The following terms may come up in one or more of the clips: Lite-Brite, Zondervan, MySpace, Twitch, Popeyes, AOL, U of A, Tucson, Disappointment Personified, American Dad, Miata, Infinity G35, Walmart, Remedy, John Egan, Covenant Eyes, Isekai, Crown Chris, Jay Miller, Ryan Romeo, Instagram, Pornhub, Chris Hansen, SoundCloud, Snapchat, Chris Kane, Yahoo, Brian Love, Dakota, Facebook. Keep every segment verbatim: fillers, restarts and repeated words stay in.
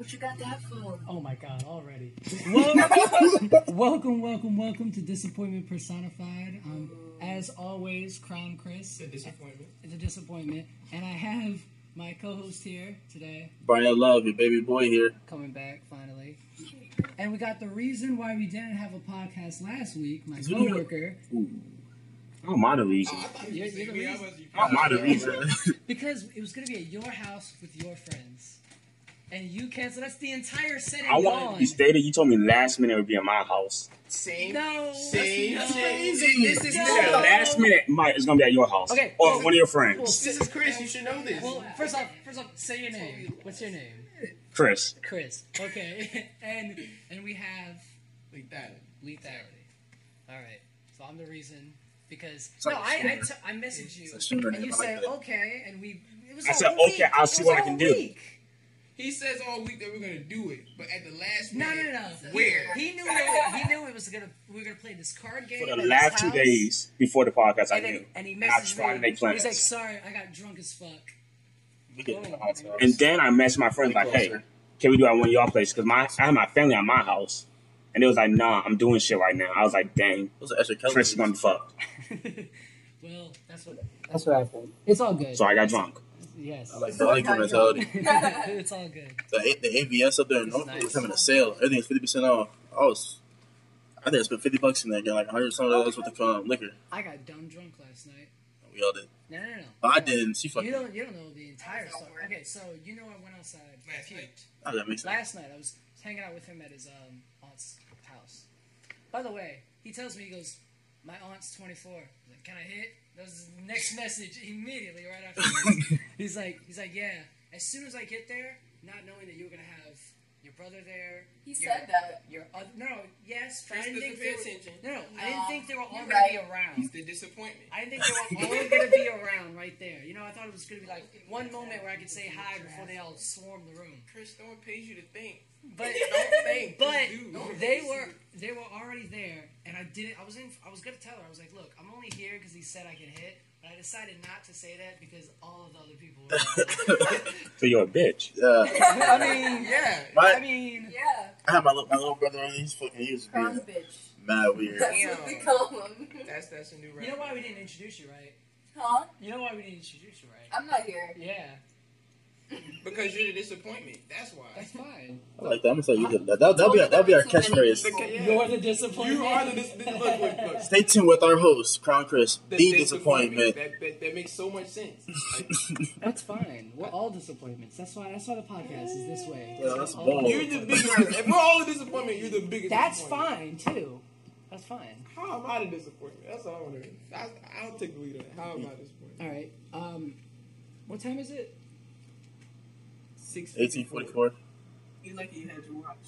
What you got that for? Oh my God, already. welcome, welcome, welcome, welcome to Disappointment Personified. Um, as always, Crown Chris. The disappointment. The disappointment. And I have my co-host here today. Brian Love, your baby boy here. Coming back, finally. And we got the reason why we didn't have a podcast last week, my co-worker. I don't mind the reason. You're, you're the reason. I don't mind the reason. Because it was going to be at your house with your friends. And you canceled. That's the entire setting. I wanted to be stated. You told me last minute it would be at my house. Same. No. Same. No. Same. This is no. No. Last minute, Mike, it's going to be at your house. Okay. Or one of your friends. Cool. This is Chris. You should know this. Well, first off, first off, say your name. What's your name? Chris. Chris. Okay. and and we have... Lethality. Lethality. All right. So I'm the reason... Because like no, I, I, t- I messaged you, and you said like okay, and we. It was I all said week. okay. I'll see what I can week. do. He says all week that we're gonna do it, but at the last no, minute, no, no, no. Where he knew it, he knew it was gonna we were gonna play this card game for the last two days before the podcast. And I then, knew, and he messaged and me. He's like, sorry, I got drunk as fuck. We get oh, and then I messaged my friends like, hey, can we do it at one of y'all places? Because my I have my family at my house. And it was like, nah, I'm doing shit right now. I was like, dang, Chris is gonna fuck. Well, that's what that's what I think. It's all good. So I got drunk. Yes. I like the like mentality. It's all good. The the A V S up there in Norfolk was having a sale. Everything's fifty percent off. I was, I think I spent fifty bucks in there, got like a hundred something dollars worth of liquor. I got dumb drunk last night. We all did. No, no, no. But I didn't. She fucking. You don't. You don't know the entire story. Okay, so you know I went outside. Last night. Oh, that makes sense. Last night I was hanging out with him at his um. house. By the way, he tells me, he goes, my aunt's twenty-four. I'm like, can I hit? That was his next message immediately right after. he's like, he's like, yeah. As soon as I get there, not knowing that you were gonna have your brother there. He your, said that. Your other, no, yes. But I didn't think they were, no, no, I didn't think they were all gonna right. be around. He's the disappointment. I didn't think they were all gonna be around right there. You know, I thought it was gonna be like one moment where I could say hi before they all swarm the room. Chris, no one pays you to think. But think, but dude. they were they were already there, and I didn't. I was in. I was gonna tell her. I was like, look, I'm only here because he said I can hit, but I decided not to say that because all of the other people were. So you're a bitch. Yeah. I mean, yeah. My, I mean, yeah. I had my little, my little brother, and he's fucking. He was Crown bitch. Mad weird. That's what we call him. That's that's a new. Record. You know why we didn't introduce you, right? Huh? You know why we didn't introduce you, right? I'm not here. Yeah. Because you're the disappointment. That's why. That's fine. I like that. I'm gonna tell you that. That'll, that'll be our, that'll be our catchphrase. You're the disappointment. You are the disappointment. Look, look, look. Stay tuned with our host, Crown Chris. The, the disappointment. disappointment. That, that, that makes so much sense. That's fine. We're all disappointments. That's why. That's why the podcast is this way. Yeah, that's all you're the biggest. If we're all the disappointment, you're the biggest. That's fine too. That's fine. How am I the disappointment? That's all I'm doing. I, I'll take the lead on it. How am I disappointed? All right. Um, what time is it? eighteen forty-four. You're lucky you had your watch.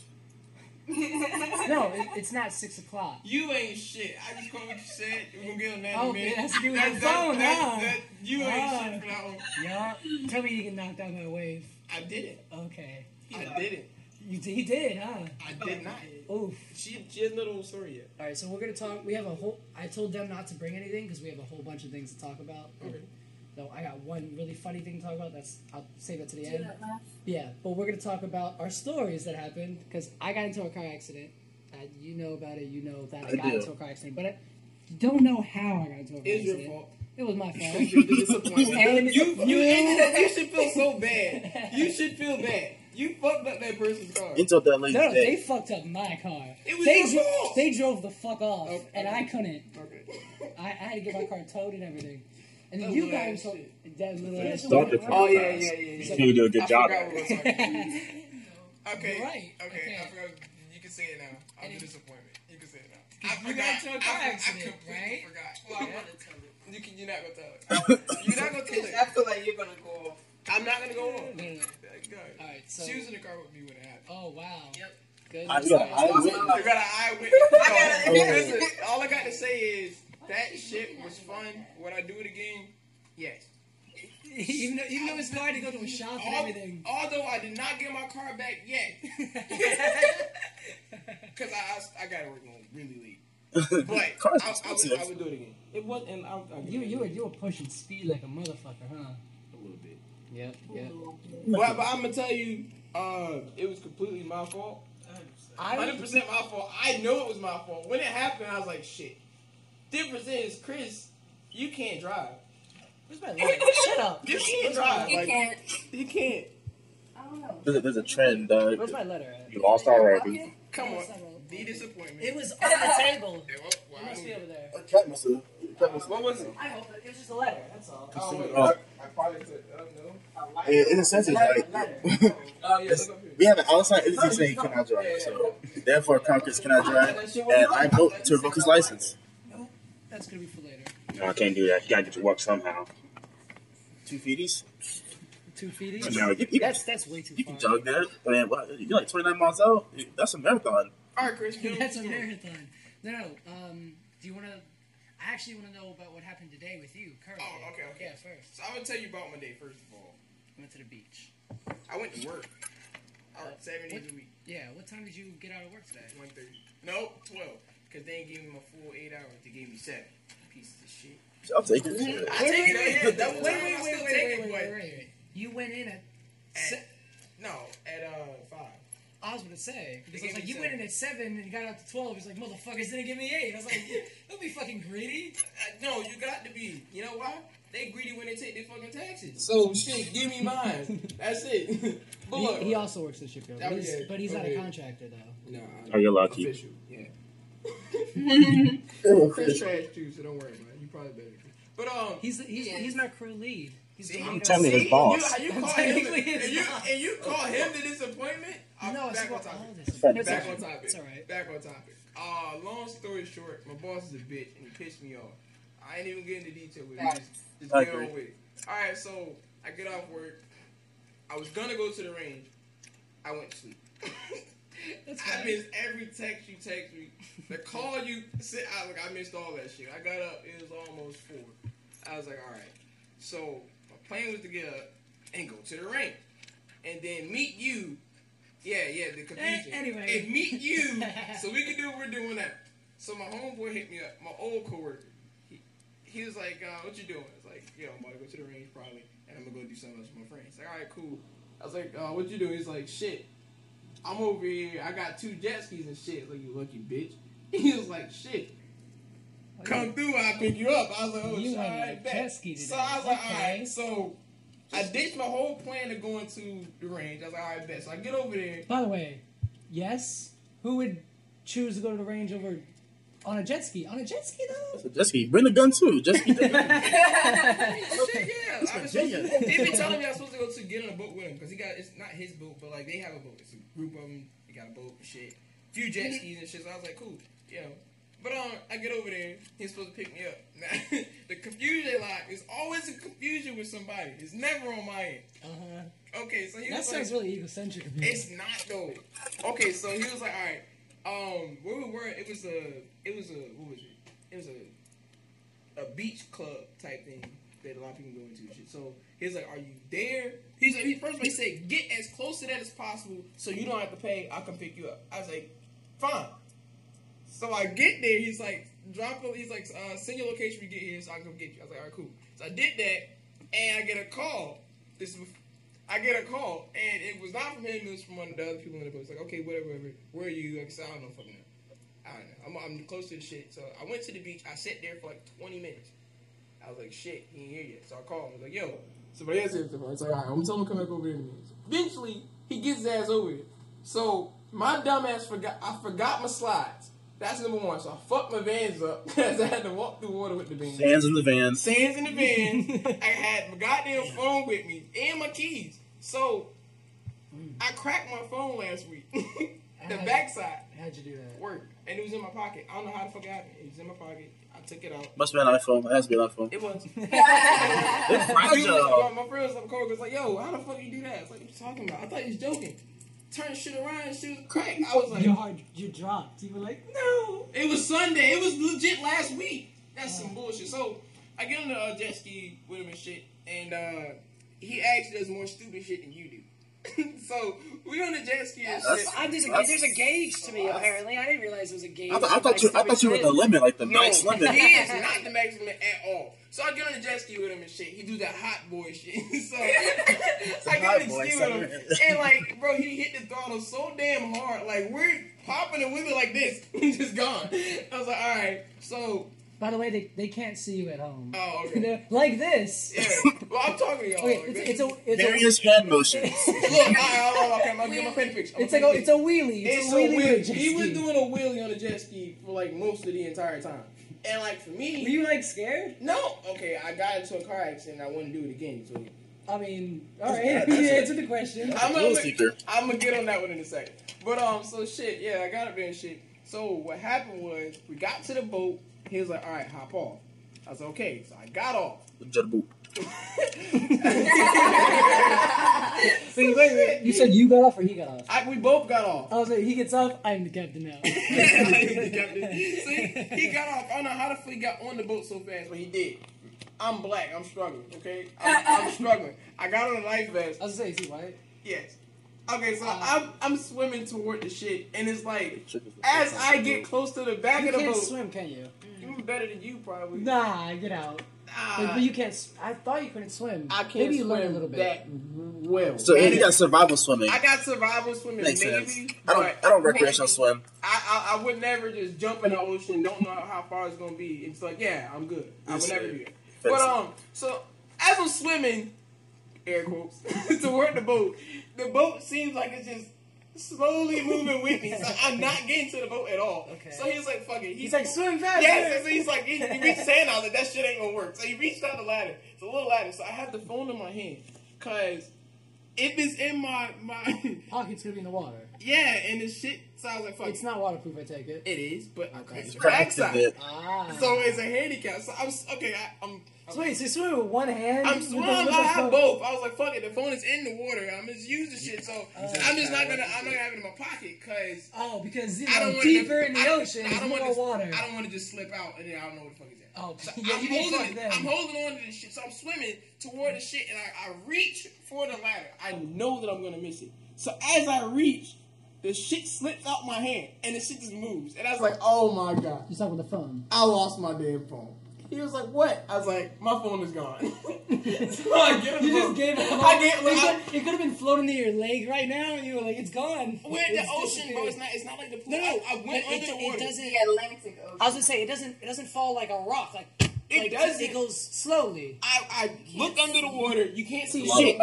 No, it, it's not six o'clock. You ain't shit. I just caught what you said. We're going to get on that oh, man. That's you that, that, phone, that, no. that, You ain't oh. shit, bro. Yeah. Tell me you can knock down that wave. I did it. Okay. He I did it. You did, he did, huh? I did oh, not. Oof. She, she hasn't told the story yet. All right, so we're going to talk. We have a whole... I told them not to bring anything because we have a whole bunch of things to talk about. Okay. No, I got one really funny thing to talk about. That's I'll save it to the end. Yeah, but we're going to talk about our stories that happened, because I got into a car accident. I, you know about it. You know that I, I got do. into a car accident. But I don't know how I got into a car it's accident. It's your fault. It was my fault. You're the disappointment. You, you, you should feel so bad. You should feel bad. You fucked up that person's car. It's up that lady's No, no they fucked up my car. It was they, your fault. They drove the fuck off, okay. and I couldn't. Okay. I, I had to get my car towed and everything. And then oh, you guys, so, that little ass. Oh yeah, yeah, yeah. You so, do a good I job. okay, right. okay, okay. I forgot. You can say it now. I'm the disappointment. You can say it now. I you forgot. Got into a car I, accident, I right? Forgot. Well, I want to tell it. You can. You're not gonna tell it. You're not gonna tell it. I feel like you're gonna go off. I'm not gonna go off. No, no, no. Go. All right. So she was in the car with me when it happened. Oh wow. Yep. Good. I got an eyewitness. All I got to say is. That shit was fun. Would I do it again? Yes. even though, even though it's hard to go to a shop and All, everything. Although I did not get my car back yet. Because I, I, I got to work on really late. But I, I, I, would, I would do it again. It was, and I, I you, you, were, you were pushing speed like a motherfucker, huh? A little bit. Yep, yep. Well, but I'm going to tell you, Uh, it was completely my fault. one hundred percent my fault. I know it was my fault. When it happened, I was like, shit. Difference is, Chris, you can't drive. Where's my leg? Shut up. You can't drive. You like, can't. You can't. I don't know. There's a, there's a trend, dog. Where's my letter at? You lost already. Come on. The disappointment. It was on the table. It was, wow. It must be over there. I cut myself. What was it? I hope it was just a letter. That's all. Oh, wait. Uh, I probably said, I don't know. In a sense, it's like, oh, yeah, it's, we have an outside entity saying you cannot drive, so therefore Crown Chris cannot drive, and I vote to revoke his license. No, that's gonna be for later. No, I can't do that. You gotta get to work somehow. Two feeties? Two feeties? No, you, you, that's that's way too. You far. Can jog that. I mean, what, you're like twenty-nine miles out. That's a marathon. All right, Chris. That's a marathon. No, no. Um, do you wanna? I actually wanna know about what happened today with you, currently. Oh, okay, okay. Yeah, first. So I'm gonna tell you about my day first of all. I went to the beach. I went to work. I worked seven days a week. Yeah, what time did you get out of work today? one thirty. No, twelve. Because they didn't give me my full eight hours. They gave me seven. Piece of shit. I'll take it. Wait, I take it. Wait, wait, wait, wait, wait, wait, wait, wait. You went in at... at no, at uh, five. I was going to say. Because I was like, you seven. Went in at seven and you got out to twelve. He's like, motherfuckers didn't give me eight. I was like, don't be fucking greedy. Uh, no, you got to be. You know why? They greedy when they take their fucking taxes. So, shit, give me mine. That's it. But he, he also works at Chicago, but he's, but he's okay. Not a contractor, though. No, nah, are you lucky? Official, yeah. Chris trash, too, so don't worry, man. You probably better. But, um... He's he's, yeah. he's not crew lead. He's see, I'm telling his boss. You, you call him the, his and, you, and you call him the disappointment? I'm no, back on topic. All this back on topic. It's all right. Back on topic. Uh, long story short, my boss is a bitch, and he pissed me off. I ain't even getting into detail with it. Just get on with it. Alright, so I get off work. I was gonna go to the range. I went to sleep. I missed every text you text me. The call you sent out, like, I missed all that shit. I got up, it was almost four. I was like, alright. So my plan was to get up and go to the range. And then meet you. Yeah, yeah, the confusion. Anyway. And meet you so we can do what we're doing now. So my homeboy hit me up, my old coworker. He was like, uh, what you doing? I was like, yo, I'm about to go to the range probably, and I'm going to go do something else with my friends. He's like, all right, cool. I was like, uh, what you doing? He's like, shit, I'm over here. I got two jet skis and shit. I was like, you lucky bitch. He was like, shit, come through. I'll pick you up. I was like, oh, shit, all right, back. So I was like, all right. So I ditched my whole plan of going to the range. I was like, all right, bet. So I get over there. By the way, yes, who would choose to go to the range over... On a jet ski. On a jet ski, though? It's a jet ski. Bring the gun, too. Jet ski. Shit, yeah. It's Virginia. They been telling me I was supposed to go to get on a boat with him. Because he got, it's not his boat, but, like, they have a boat. It's a group of them. They got a boat and shit. A few jet skis and shit. So I was like, cool. You know. But, um, I get over there. He's supposed to pick me up. Now, the confusion line is always a confusion with somebody. It's never on my end. Uh-huh. Okay, so he that was like... That sounds really egocentric. It's not, though. Okay, so he was like, all right. Um, where we were, it was a, it was a, what was it? It was a, a beach club type thing that a lot of people go into and shit. So he's like, "Are you there?" He's like, he first he said, "Get as close to that as possible, so you don't have to pay. I can pick you up." I was like, "Fine." So I get there. He's like, "Drop." He's like, uh, "Send your location when you get here, so I can come get you." I was like, "All right, cool." So I did that, and I get a call. This is. I get a call, and it was not from him, it was from one of the other people in the boat. It's like, okay, whatever, whatever. Where are you? Like, so I don't know fucking now. I don't know. I'm, I'm close to the shit. So I went to the beach. I sat there for like twenty minutes. I was like, shit, he ain't here yet. So I called him. I was like, yo. Somebody else answered the phone. It's like, all right, I'm going to tell him to come back over here. Eventually, he gets his ass over here. So my dumbass forgot. I forgot my slides. That's number one. So I fucked my vans up because I had to walk through water with the vans. Sands in the vans. Sands in the vans. I had my goddamn phone with me and my keys. So, mm. I cracked my phone last week. The how'd backside. You, how'd you do that? Work. And it was in my pocket. I don't know how the fuck it happened. It was in my pocket. I took it out. Must have been an iPhone. It has to be an iPhone. It was. my, my friend was up cold. He was like, yo, how the fuck you do that? It's like, what you talking about? I thought you was joking. Turned shit around and shit was cracked. I was like, your heart, you dropped. You were like, no. It was Sunday. It was legit last week. That's oh. some bullshit. So, I get on the uh, jet ski with him and shit. And, uh... he actually does more stupid shit than you do. So we on the jet ski. And shit. I, there's, a, there's a gauge to me. Apparently, I didn't realize it was a gauge. I, th- I thought you. I thought you were the limit, like the no, max limit. He is not the max limit at all. So I get on the jet ski with him and shit. He do that hot boy shit. So I get on the ski with him and like, bro, he hit the throttle so damn hard. Like we're popping and wheeling like this. We just gone. I was like, all right, so. By the way, they, they can't see you at home. Oh, okay. Like this. Yeah. Well, I'm talking to y'all. Okay, it's, it's a, it's various a, hand motions. Look, I, I, okay, I'm getting my pen picture. It's like a, it's a wheelie. It's, it's a wheelie. wheelie. Jet he ski. was doing a wheelie on the jet ski for like most of the entire time. And like for me, were you like scared? No. Okay, I got into a car accident. I wouldn't do it again. So I mean, all right, yeah, you answered the question. I'm gonna I'm gonna get on that one in a second. But um, so shit, yeah, I got up there and shit. So what happened was we got to the boat. He was like, all right, hop off. I was like, okay. So I got off. Jet boot. Wait, wait, wait. You said you got off or he got off? I, we both got off. I was like, he gets off, I'm the captain now. I'm the captain. See, he got off. I don't know how the fuck he got on the boat so fast, but he did. I'm black. I'm struggling, okay? I'm, I'm struggling. I got on a life vest. I was going to say, is he white? Yes. Okay, so uh, I'm I'm swimming toward the shit, and it's like, as I get close to the back of the boat. You can't swim, can you? I'm better than you, probably. Nah, get out. Nah. Like, but you can't, I thought you couldn't swim. I can't maybe you swim learn a little bit. That well. So and you got survival swimming. I got survival swimming, Makes maybe. Sense. I don't, I don't recreational swim. I, I I would never just jump in the ocean, don't know how far it's going to be. It's like, yeah, I'm good. I would never do it. But, um, so, as I'm swimming, air quotes, toward the boat. The boat seems like it's just slowly moving with me. So I'm not getting to the boat at all. Okay. So he's like, fuck it. He's, he's like, swim fast. Yes, so he's like, he, he reached sand. I was like, that shit ain't gonna work. So he reached out the ladder. It's a little ladder. So I have the phone in my hand. Because if it's in my... my pocket's gonna be in the water. Yeah, and the shit... So I was like, fuck It's it. not waterproof, I take it. It is, but okay. it's backside. Ah. So it's a handicap. So I'm... Okay, I, I'm... So wait, so you swim with one hand? I'm swimming, I have both. I was like, fuck it, the phone is in the water. I'm just using shit, so oh, I'm just not gonna, I'm not gonna have it in my pocket, cause oh, because you know, deeper in the ocean, I don't want to water. I don't want to just slip out and then I don't know what the fuck is that. Oh, so yeah, I'm, holding, I'm holding on to this shit, so I'm swimming toward the shit, and I, I reach for the ladder. I know that I'm gonna miss it, so as I reach, the shit slips out my hand, and the shit just moves, and I was like, oh my god, you're talking about the phone. I lost my damn phone. He was like, what? I was like, my phone is gone. So I get him. You just gave him. I get like, it, it could have been floating near your leg right now, and you were like, it's gone. We're in the ocean, bro. It's not. It's not like the pool. No, no. I, I went under the water. It doesn't. The Atlantic Ocean. I was gonna say it doesn't. It doesn't fall like a rock. Like it like, does. It goes slowly. I, I look under the water. You can't see shit.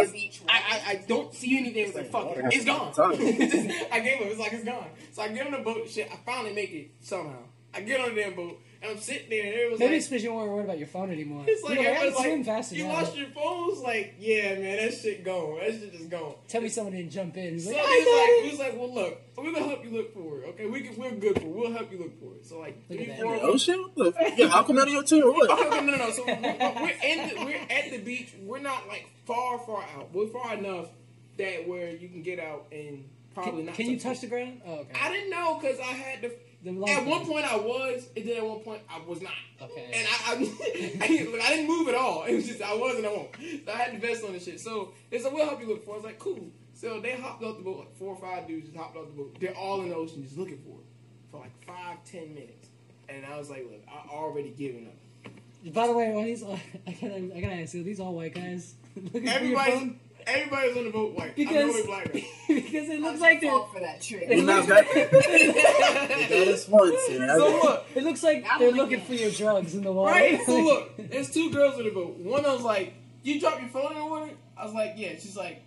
I, I I don't see anything. It's like fuck it. It's gone. I gave him. It's like it's gone. So I get on the boat. And shit. I finally make it somehow. I get on the damn boat. I'm sitting there, and it was Maybe like... Maybe it's because you weren't worried about your phone anymore. It's like, I was like, like you lost your phone? It's like, yeah, man, that shit gone. That shit just gone. Tell me someone didn't jump in. He's like, so I was like, well, look, we're going to help you look for it, okay? We can, we're good for it. We'll help you look for it. So, like, look three, four... Oh, shit? Yeah, I'll come out of your too, or what? Okay, no, no, no. So, we're, we're, in the, we're at the beach. We're not, like, far, far out. We're far enough that where you can get out and probably can, not... Can touch you touch it. the ground? Oh, okay. I didn't know because I had to... At one ones. point I was, and then at one point I was not. Okay. And I, I, I, didn't, I didn't move at all. It was just I was and I won't. So I had the vest on and shit. So they said, we'll help you look for it. I was like, cool. So they hopped off the boat. Like four or five dudes just hopped off the boat. They're all in the ocean just looking for it for like five, ten minutes. And I was like, look, I already given up. By the way, when he's, I gotta, I gotta ask you, are these all white guys looking Everybody's, for your phone? Everybody's on the boat white. Because, I'm the only black guy. Because it looks like they're... I'm for that trick. It looks like... So look. It looks like I'm they're looking, looking for your drugs in the water. Right? So look. There's two girls on the boat. One of them's like, you dropped your phone in the water? I was like, yeah. She's like,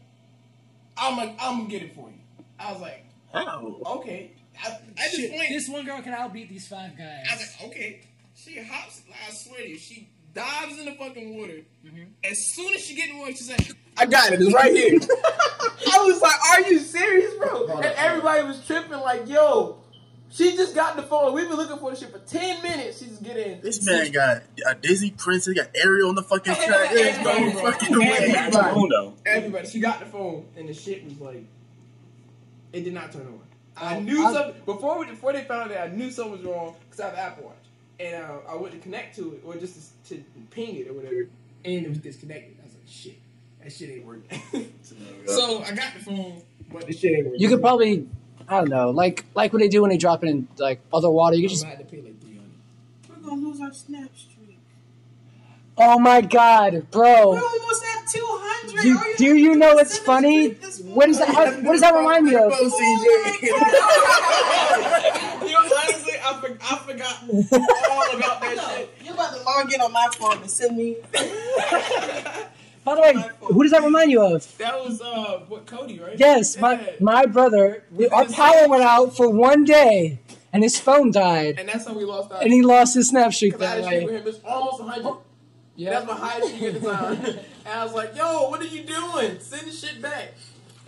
I'm gonna I'm get it for you. I was like, how? Okay. I, I just went, this one girl can outbeat these five guys. I was like, okay. She hops. Like, I swear to you. She... dives in the fucking water. Mm-hmm. As soon as she gets in the water, she's like, I got it. It's right here. I was like, are you serious, bro? And everybody was tripping like, yo, she just got the phone. We've been looking for this shit for ten minutes. She just get in. This man got a Disney princess. He got Ariel on the fucking track. There's no fucking way. Everybody. Everybody. She got the phone, and the shit was like, it did not turn on. I um, knew I, something. Before, we, before they found it, I knew something was wrong because I have Apple Watch. And uh, I went to connect to it, or just to, to ping it or whatever, and it was disconnected. I was like, shit, that shit ain't working. So I got the phone, But this shit ain't real. You could probably, I don't know, like like what they do when they drop it in like other water. You could just. I'm about to pay like three hundred. We're gonna lose our Snap streak. Oh my God, bro! We're almost at two hundred. You, you do you know what's funny? What does that? How, what does that remind me of? Honestly, I, for, I forgot all about that shit. You're about to log in on my phone and send me. By the way, who does that remind you of? That was uh, what, Cody, right? Yes, my yeah. my brother. We, our power went out for one day, and his phone died. And that's how we lost our. And he lost his Snap streak that way. It was almost one hundred. Yeah, that's my high streak at the time. And I was like, "Yo, what are you doing? Send the shit back."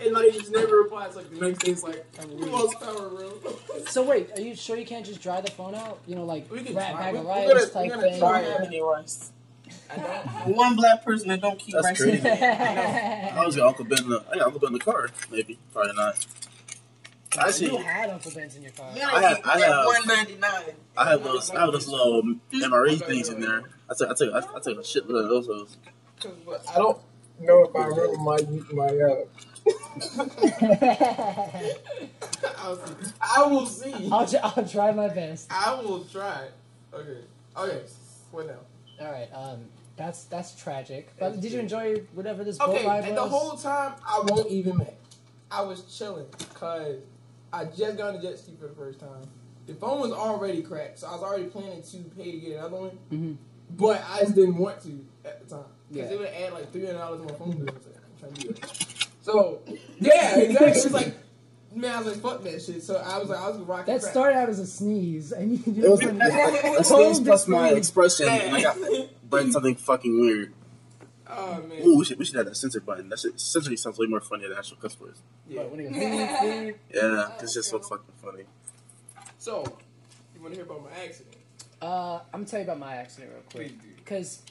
And like, he just never replies. Like the next day, it's like, "We lost power, bro." So wait, are you sure you can't just dry the phone out? You know, like we can wrap bag of rice type thing. Try any rice. I don't, one black person that don't keep rice. That's crazy. I was got Uncle Ben. In the, I got Uncle Ben in the car. Maybe, probably not. I see. You had Uncle Ben's in your car. Yeah, I had. I had one ninety-nine. I had those. I had those little M R E things in there. I took. I took. I took a shitload of those. I don't know if I remember my my. Uh, I will see. I'll, I'll try my best. I will try. Okay. Okay. What now? All right, um, that's that's tragic. But that's did you enjoy whatever this boat okay, ride was? Okay, the whole time I won't even make. I was chilling because I just got on the jet ski for the first time. The phone was already cracked, so I was already planning to pay to get another one. Mm-hmm. But I just didn't want to at the time because yeah. it would add like three hundred dollars on my phone bill. So, I'm trying to do it. So yeah, exactly. It's like. Man, I was like, fuck that shit. So I was like, I was rocking. That crap. Started out as a sneeze. I mean, it was like, a sneeze plus my expression. And I got button something fucking weird. Oh man. Ooh, we should we should have that censor button. That shit censoring sounds way more funny than actual cuss words. Yeah, what, what are you yeah, oh, it's just so fucking funny. So, you want to hear about my accident? Uh, I'm gonna tell you about my accident real quick. Please do. Because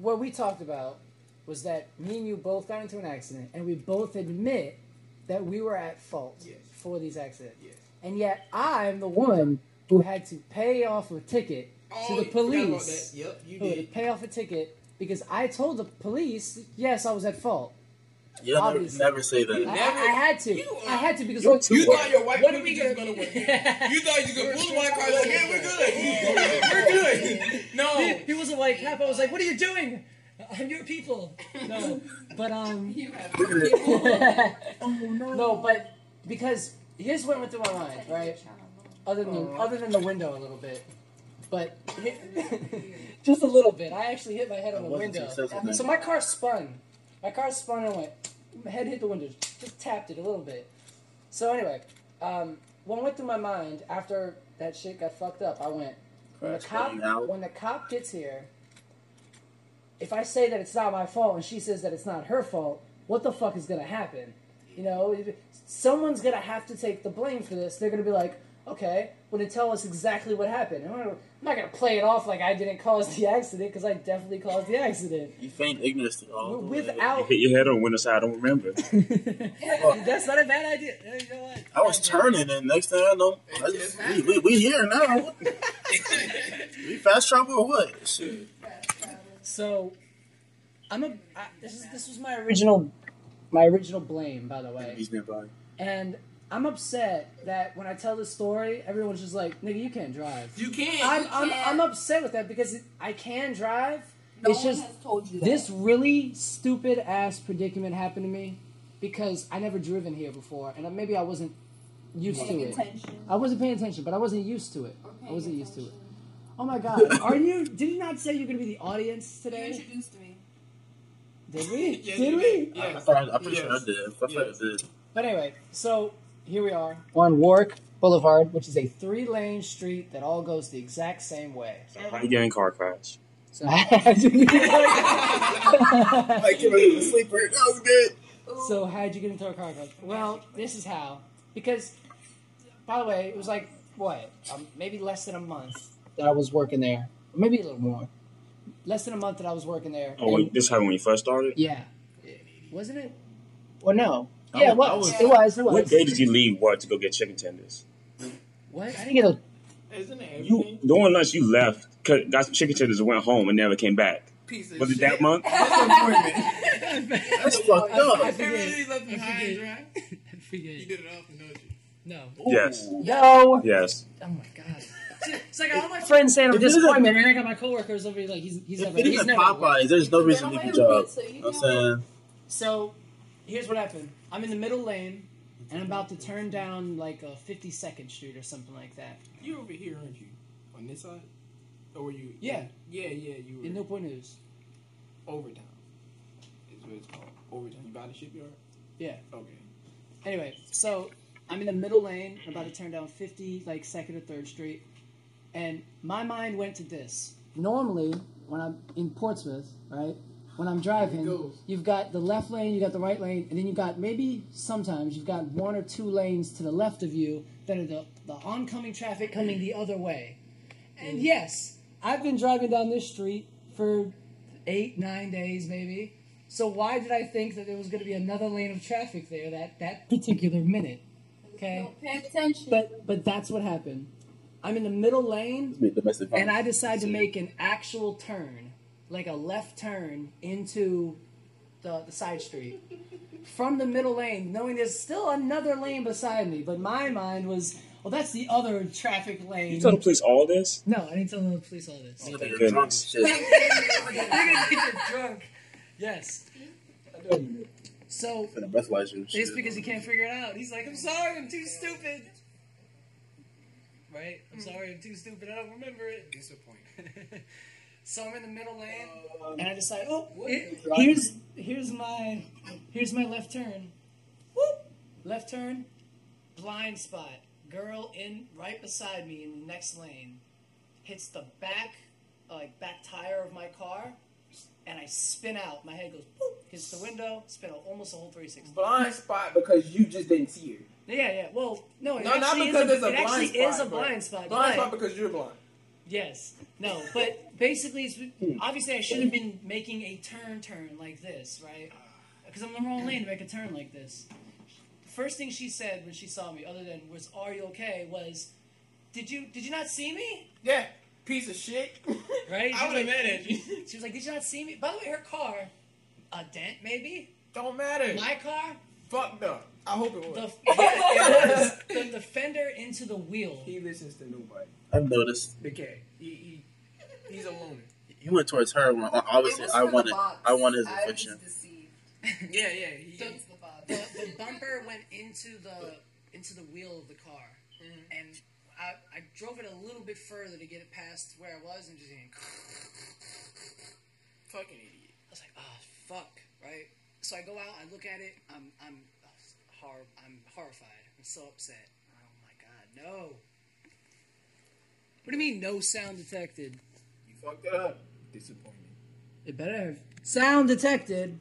what we talked about was that me and you both got into an accident, and we both admit. That we were at fault yes. for these accidents. Yes. And yet I'm the one who had to pay off a ticket oh, to the police. You yep, you who did. Had to pay off a ticket because I told the police, yes, I was at fault. You never, never say that. I, never, I, I had to. Are, I had to because you, you thought your white people just going to win. You thought you could pull my car and say, yeah, we're good. Yeah. We're good. No. He, he wasn't like, half. I was like, what are you doing? I'm your people. No, but um. You have your people. Oh no. No, but because here's what went through my mind, right? Other than oh. other than the window a little bit, but just a little bit. I actually hit my head on the window, so my car spun. My car spun and went. My head hit the window. Just tapped it a little bit. So anyway, um, what went through my mind after that shit got fucked up? I went. When the cop, when the cop gets here. If I say that it's not my fault and she says that it's not her fault, what the fuck is going to happen? You know, someone's going to have to take the blame for this. They're going to be like, okay, when they tell us exactly what happened. And I'm not going to play it off like I didn't cause the accident because I definitely caused the accident. You feign ignorance to all the Without... You hit your head on window side, I don't remember. That's not a bad idea. You know what? I was turning and next thing I know, I just, we, we, we here now. We fast travel or what? Shit. So, I'm a. I, this is this was my original, my original blame, by the way. He's nearby. And I'm upset that when I tell this story, everyone's just like, "Nigga, you can't drive." You can't. I'm you I'm, can't. I'm upset with that because it, I can drive. No it's one just has told you that. This really stupid ass predicament happened to me because I never driven here before, and maybe I wasn't used to it. Attention. I wasn't paying attention, but I wasn't used to it. I wasn't used to it. Oh my God! Are you? Did you not say you're gonna be the audience today? You introduced me. Did we? Yes, did we? Yes. I, I thought I, I'm pretty yes. sure I did. I thought yes. I did. But anyway, so here we are on Warwick Boulevard, which is a three-lane street that all goes the exact same way. So how you get in car crash? So how'd you get in car crash? Like you were sleeper. That was good. So how'd you get into a car crash? Well, this is how. Because, by the way, it was like what? Um, maybe less than a month. That I was working there, maybe a little more, less than a month that I was working there. Oh, and this happened when you first started? Yeah, wasn't it? Well, no, I yeah, was, it, was, yeah. It, was, it was. What day did you leave work to go get chicken tenders? What? I didn't get a. Isn't it everything? You during lunch you left, got some chicken tenders and went home and never came back. Piece of was it shit. That month? That's fucked up. I forget. I forget. Yeah. You did it off and nudge you. No. Ooh. Yes. No. Yes. Oh my god. It's like all my friends saying I'm disappointed, and I got my coworkers over here like he's he's never. If it isn't Popeyes, there's no reason to leave your job. So, you know I'm saying. So, here's what happened. I'm in the middle lane, and I'm about to turn down like a fifty-second street or something like that. You were over here, aren't you? On this side, or were you? Yeah. Yeah, yeah. You were in Newport News. Overtown is what it's called. Overtown. You by the shipyard? Yeah. Okay. Anyway, so I'm in the middle lane. I'm about to turn down fifty, like second or third street. And my mind went to this. Normally, when I'm in Portsmouth, right, when I'm driving, you've got the left lane, you got the right lane, and then you've got maybe sometimes you've got one or two lanes to the left of you that are the, the oncoming traffic coming the other way. And yes, I've been driving down this street for eight, nine days maybe. So why did I think that there was going to be another lane of traffic there that, that particular minute? Okay? Don't pay attention. But, but that's what happened. I'm in the middle lane, and I decide to make an actual turn, like a left turn into the, the side street. From the middle lane, knowing there's still another lane beside me, but my mind was, well, that's the other traffic lane. You told the police all this? No, I didn't tell the police all this. Oh, you're drunk as shit. You're gonna get drunk. Yes. I know. So, for the breathalyzer, it's because he can't figure it out. He's like, I'm sorry, I'm too stupid. Right? I'm sorry, I'm too stupid. I don't remember it. Disappointment. So I'm in the middle lane, um, and I decide, oh, it, here's here's my here's my left turn. Whoop! Left turn, blind spot. Girl in right beside me in the next lane hits the back like uh, back tire of my car, and I spin out. My head goes boop, hits the window, spin out almost a whole three sixty. Blind spot because you just didn't see her. Yeah, yeah. Well, no, it no, not because there's a, a blind spot. It actually is a blind spot. Blind spot because you're blind. Yes. No, but basically, it's, obviously, I should have been making a turn turn like this, right? Because I'm in the wrong lane to make a turn like this. The first thing she said when she saw me, other than was, "Are you okay?" was, "Did you did you not see me?" Yeah. Piece of shit. Right? I would have met it. She was like, "Did you not see me?" By the way, her car, a dent maybe. Don't matter. My car. Fucked up. I hope it was. The, yeah, it was. The, the fender into the wheel. He listens to nobody. I've noticed. Big K. He, he, he's a loner. He went towards her when obviously I wanted I wanted his affection. Yeah, yeah. He the, is the, box. The, the bumper went into the into the wheel of the car, mm-hmm. and I, I drove it a little bit further to get it past where I was, and just going, fucking idiot. I was like, oh fuck, right? So I go out, I look at it, I'm I'm. I'm horrified. I'm so upset. Oh my god, no. What do you mean, no sound detected? You fucked it up. Disappointment. It better have. Sound detected.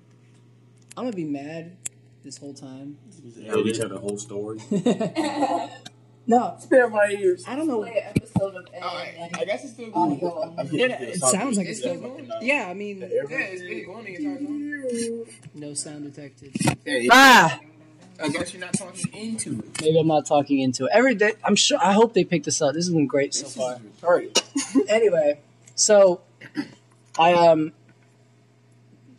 I'm gonna be mad this whole time. Yeah, we just have the whole story. No. Spare my ears. I don't know. Play an episode of A. Right. Like, I guess it's still going. Oh, oh. Yeah, it, it sounds like it's still going. Yeah, I mean. Yeah, it's been going the entire time. No sound detected. Hey. Ah! I guess you're not talking into it. Maybe I'm not talking into it. Every day, I'm sure. I hope they pick this up. This has been great so far. Sorry. Anyway, so I um,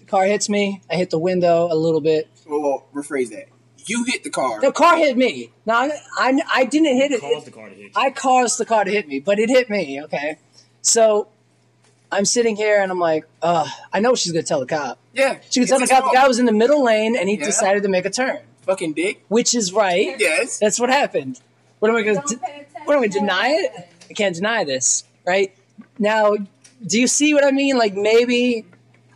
the car hits me. I hit the window a little bit. Well, rephrase that. You hit the car. The car hit me. No, I I, I didn't hit it. You caused the car to hit you. I caused the car to hit me, but it hit me. Okay, so. I'm sitting here and I'm like, ugh, I know she's going to tell the cop. Yeah. She was telling the cop the guy was in the middle lane and he yeah. decided to make a turn. Fucking dick. Which is right. Yes. That's what happened. What am I going to do? What am I deny it? I can't deny this, right? Now, do you see what I mean? Like maybe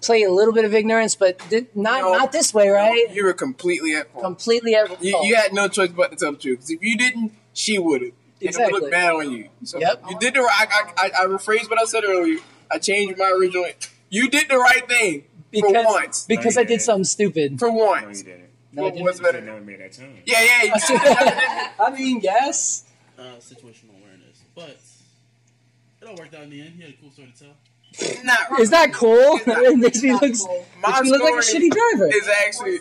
play a little bit of ignorance, but th not no, not this way, right? You were completely at fault. Completely at fault. You, you had no choice but to tell the truth. Because if you didn't, she would have. Exactly. And it would look bad on you. So yep. You did the right. I, I, I rephrased what I said earlier. I changed my original. You did the right thing because, for once. Because no, I did something stupid. For once. No, you didn't. No, well, what's better? Never made that time. Yeah, yeah. I mean, yes. Uh, situational awareness, but it all worked out in the end. He had a cool story to tell. Not really. Is that cool? Not, it makes me look, cool. Makes me look like a shitty driver. It's actually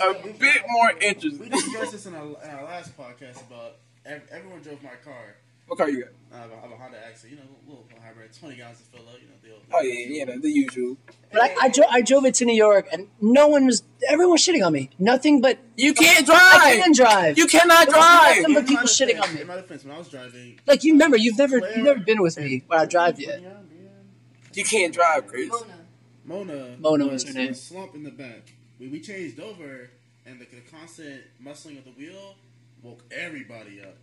a bit more interesting. We discussed this in our, in our last podcast about everyone drove my car. What car you got? I have a, I have a Honda Accent, you know, a little hybrid, twenty guys to fill up, you know, the old. Oh yeah, yeah, the usual. But I, I, dro- I drove it to New York, and no one was. Everyone was shitting on me. Nothing but you can't drive. I can drive. You cannot drive. Nothing but people shitting on me. In my defense, when I was driving, like you remember, you've never, Claire, you've never been with me when I drive yet. Yeah, yeah. You can't drive, Chris. Mona. Mona. Mona was her name. Slump in the back. We we changed over, and the, the constant muscling of the wheel woke everybody up.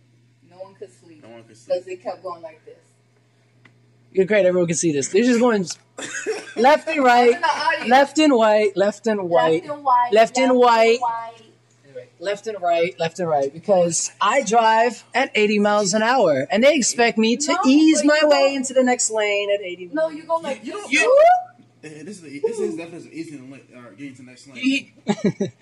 No one could sleep. No one could sleep. Because they kept going like this. You're great. Everyone can see this. They're just going left and right, left and white, left and white, left and white, left and white, left and right, left and right. Because I drive at eighty miles an hour, and they expect me to no, ease my way go. into the next lane at eighty. No, you go like you. you This is the, this is definitely easy to get to the next lane.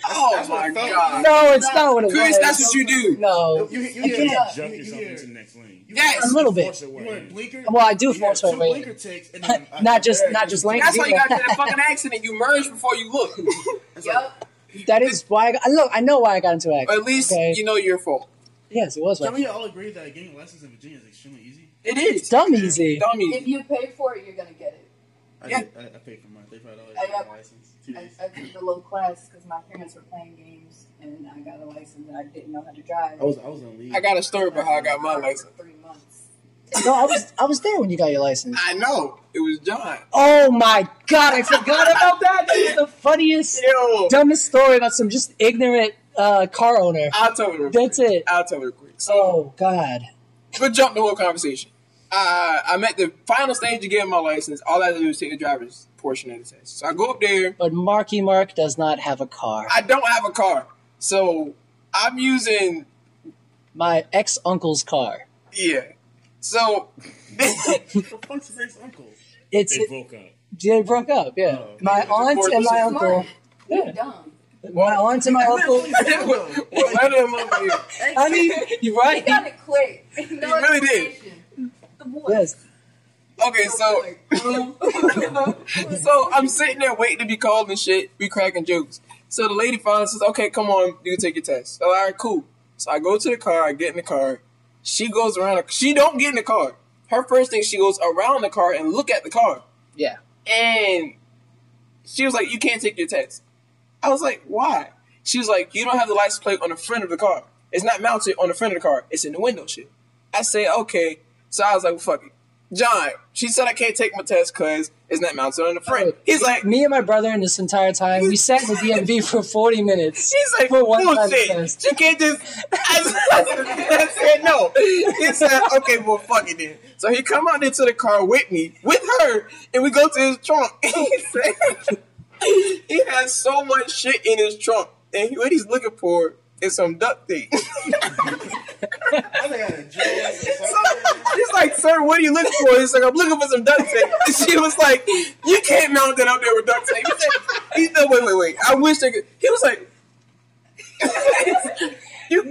Oh my god! No, it's not what it was. Chris, that's what you do. No, you, you, you can't jump yourself into the next lane. Yes, a little bit. Well, I do force my way. Not just not just lane. That's why you got in that fucking accident. You merge before you look. Yep. That is why. I got, look, I know why I got into an accident. At least you know your fault. Yes, it was. Can we all agree that getting lessons in Virginia is extremely easy? It is dumb easy. Dumb easy. If you pay for it, you're gonna get it. I, yeah. did, I, I paid for mine. They probably always got a license. I, I took the little class because my parents were playing games, and I got a license, and I didn't know how to drive. I was, I was in league. I got a story about how I got my license. For three months. No, I was, I was there when you got your license. I know. It was John. Oh my god, I forgot about that. That was the funniest, Ew. dumbest story about some just ignorant uh, car owner. I'll tell you. That's quick. it. I'll tell you quick. So, oh god. We'll jump the whole conversation. Uh, I'm at the final stage of getting my license. All I had to do was take the driver's portion of the test. So I go up there. But Marky Mark does not have a car. I don't have a car. So I'm using... my ex-uncle's car. Yeah. So... What the fuck's his ex-uncle? It's, they broke up. They broke up, yeah. Uh, my aunt and my uncle... You're yeah. dumb. My aunt and my uncle. I mean, you're right. You got it quick. You really did. Yes. Okay, so so I'm sitting there waiting to be called and shit. We cracking jokes. So the lady finally says, "Okay, come on, you can take your test." So, all right, cool. So I go to the car. I get in the car. She goes around. She don't get in the car. Her first thing, she goes around the car and look at the car. Yeah. And she was like, "You can't take your test." I was like, "Why?" She was like, "You don't have the license plate on the front of the car. It's not mounted on the front of the car. It's in the window shit." I say, "Okay." So I was like, well, fuck it. John, she said I can't take my test because it's not mounted on the front. He's like... Me and my brother in this entire time, we sat in the D M V for forty minutes. He's like, for one no shit. Test. You can't just... I said no. He said, okay, well, fuck it then. So he come out into the car with me, with her, and we go to his trunk. He said, he has so much shit in his trunk. And what he's looking for is some duct tape. She's like, sir, what are you looking for? He's like, I'm looking for some duct tape. And she was like, you can't mount that up there with duct tape. He said, wait, wait, wait. I wish they could. He was like, you.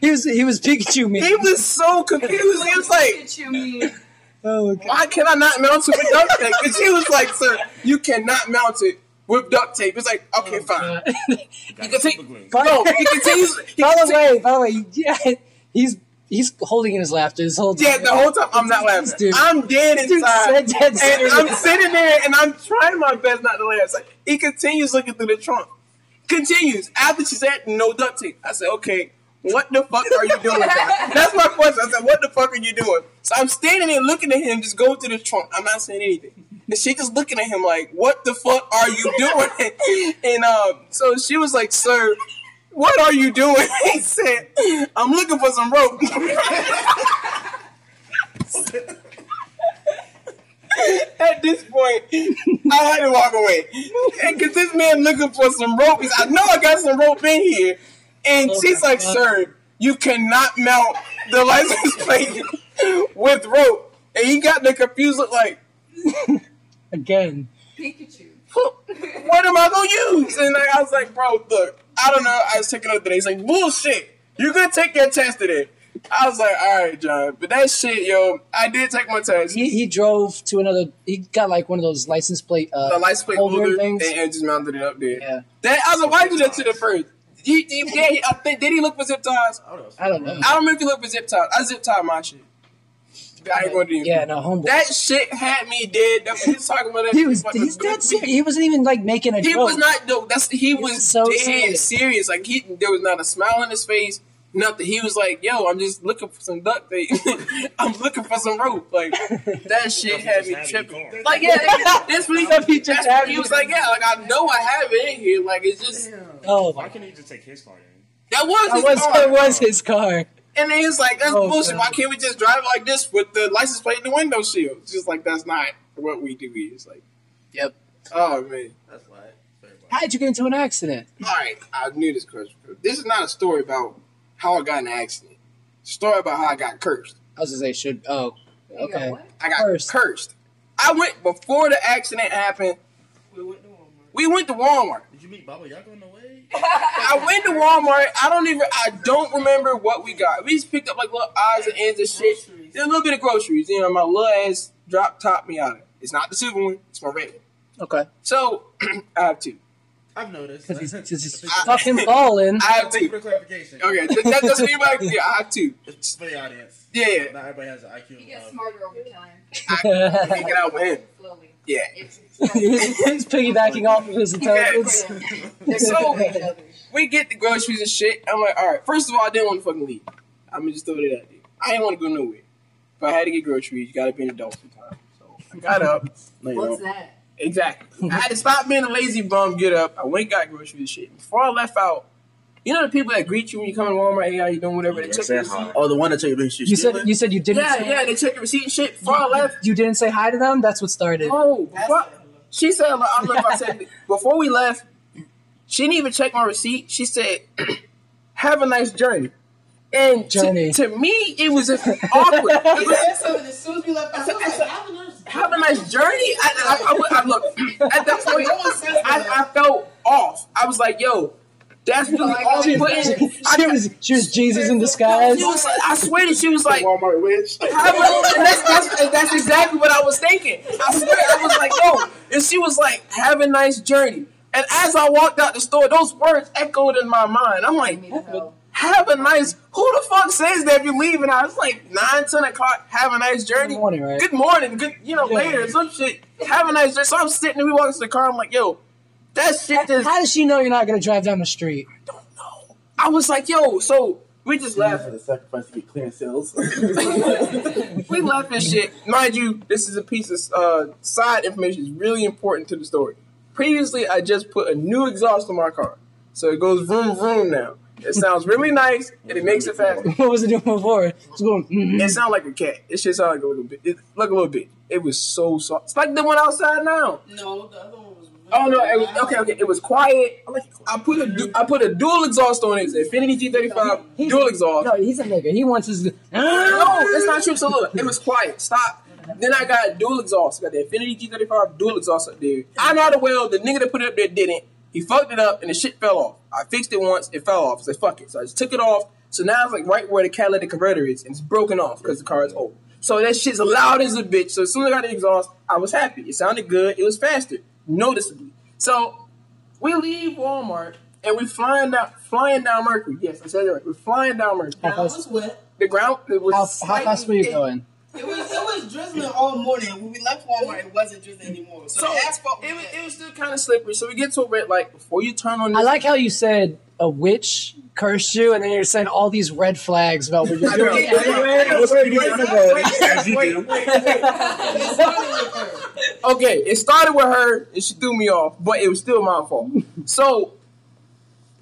He was, he was Pikachu me. He was so confused. He was like, Pikachu me. Oh, God. Why can I not mount it with duct tape? And she was like, sir, you cannot mount it with duct tape. It's like, okay, oh, fine. You can take. No, you can take. By the way, by the way, yeah, he's he's holding in his laughter this whole time. Yeah, the whole time I'm not laughing. Dude. I'm dead inside, Dude, dead and I'm sitting there and I'm trying my best not to laugh. It's like, he continues looking through the trunk. Continues after she said no duct tape. I said, okay, what the fuck are you doing? That's my question. I said, what the fuck are you doing? So I'm standing there looking at him, just going through the trunk. I'm not saying anything. And she just looking at him like, what the fuck are you doing? And um, so she was like, sir, what are you doing? He said, I'm looking for some rope. At this point, I had to walk away. Because this man looking for some rope. I know I got some rope in here. And oh, she's like, God. sir, you cannot mount the license plate with rope. And he got the confused look like, again, Pikachu. What am I gonna use? And like, I was like, bro, look, I don't know. I was taking it up today. He's like, bullshit. You gonna take your test today? I was like, all right, John. But that shit, yo, I did take my test. He, he drove to another. He got like one of those license plate, uh, the license plate holder things, and just mounted it up there. Yeah. That I was like, why did that to the first? He, he, yeah, I think, did he look for zip ties? I don't know. I don't know if he looked for zip ties. I zip tied my shit. I ain't gonna do. Yeah, no, homeboy. That shit had me dead. That was, he was talking about that. He was he's dead serious. He wasn't even like making a he joke. He was not. No, that's he, he was, was so dead serious. serious. Like he, there was not a smile on his face. Nothing. He was like, "Yo, I'm just looking for some duct tape. I'm looking for some rope." Like that shit had me tripping. Like yeah, this week he just had. He was like, "Yeah, like I know I have it in here. Like it's just." Damn. Oh, why can't he just take his car? In? That was his that was, car. It was his car. And then he's like, that's oh, bullshit. God. Why can't we just drive like this with the license plate and the window shield? It's just like, that's not what we do. It's like, yep. Oh, man. That's why. How did you get into an accident? All right. I knew this question. This is not a story about how I got in an accident. It's a story about how I got cursed. I was going to say, should, oh, okay. Got I got cursed. cursed. I went, before the accident happened, we went to Walmart. We went to Walmart. Did you meet Baba Yaga on the way? I went to Walmart. I don't even. I don't remember what we got. We just picked up like little odds and ends and shit. Then a little bit of groceries. You know, my little ass drop top Miata. It's not the silver one. It's my red one. Okay. So I have two. I've noticed because he's, he's I, fucking balling. I have two. For clarification. Okay, that, that doesn't anybody. Yeah, I have two. It's for the audience. Yeah. Not everybody has an I Q. He gets smarter over time. I can get out with him. Slowly. Yeah. He's piggybacking off of his intelligence. Yes. So, we get the groceries and shit. I'm like, all right, first of all, I didn't want to fucking leave. I'm going to just throw it out there. I didn't want to go nowhere. But I had to get groceries. You got to be an adult sometimes. So, I got up. Like, what's that? Exactly. I had to stop being a lazy bum, get up. I went and got groceries and shit. Before I left out, you know the people that greet you when you come to Walmart, hey, how you doing, whatever, they check your receipt. Oh, the one that took your receipt. You said you said you didn't. Yeah, yeah, they check your receipt and shit. Before I left, you didn't say hi to them. That's what started. Oh, before, she said. Like, I don't know if I said before we left, she didn't even check my receipt. She said, "Have a nice journey." And journey. To, to me, it was awkward. As soon as we left, I was like, "Have a nice, have a nice journey." I, I, I, I look at that point. I, I felt off. I was like, "Yo." That's what like, all she, she was. She was Jesus in disguise. Was, I swear that she was like Walmart witch. That's, that's, that's exactly what I was thinking. I swear I was like, yo, and she was like, have a nice journey. And as I walked out the store, those words echoed in my mind. I'm like, have a nice. Who the fuck says that if you leave? And I was like nine, ten o'clock. Have a nice journey. Good morning, right? Good morning. Good, you know, yeah. Later some shit. Have a nice journey. So I'm sitting and we walk to the car. I'm like, yo. That shit just, how, how does she know you're not going to drive down the street? I don't know. I was like, yo, so we just left. For the sacrifice to get clearance sales. We left and shit. Mind you, this is a piece of uh, side information. It's really important to the story. Previously, I just put a new exhaust on my car. So it goes vroom, vroom now. It sounds really nice, and it makes it faster. What was it doing before? It was going, mm-hmm. It sounded like a cat. It shit sounded like a little bit. It, like a little bit. It was so soft. It's like the one outside now. No, the other one. Oh no! It was, okay, okay. It was quiet. I put a du I put a dual exhaust on it. It's Infinity G thirty-five dual exhaust. No, he's a nigga. He wants his. No, it's not true. So look, it was quiet. Stop. Then I got dual exhaust. I got the Infinity G thirty-five dual exhaust up there. I know the well. The nigga that put it up there didn't. He fucked it up and the shit fell off. I fixed it once. It fell off. I said fuck it. So I just took it off. So now it's like right where the catalytic converter is, and it's broken off because the car is old. So that shit's loud as a bitch. So as soon as I got the exhaust, I was happy. It sounded good. It was faster. Noticeably. So we leave Walmart and we flying down flying down Mercury. Yes, I said that right. We're flying down Mercury. How fast was wet. The ground it was how, how fast were you going? It was it was drizzling all morning. When we left Walmart, it wasn't drizzling anymore. So, so asphalt was it, was, it was still kind of slippery. So we get to a red light before you turn on. This I like how you said a witch cursed you, and then you're saying all these red flags about what you're doing. Wait, wait, wait. Okay, it started with her, and she threw me off, but it was still my fault. So,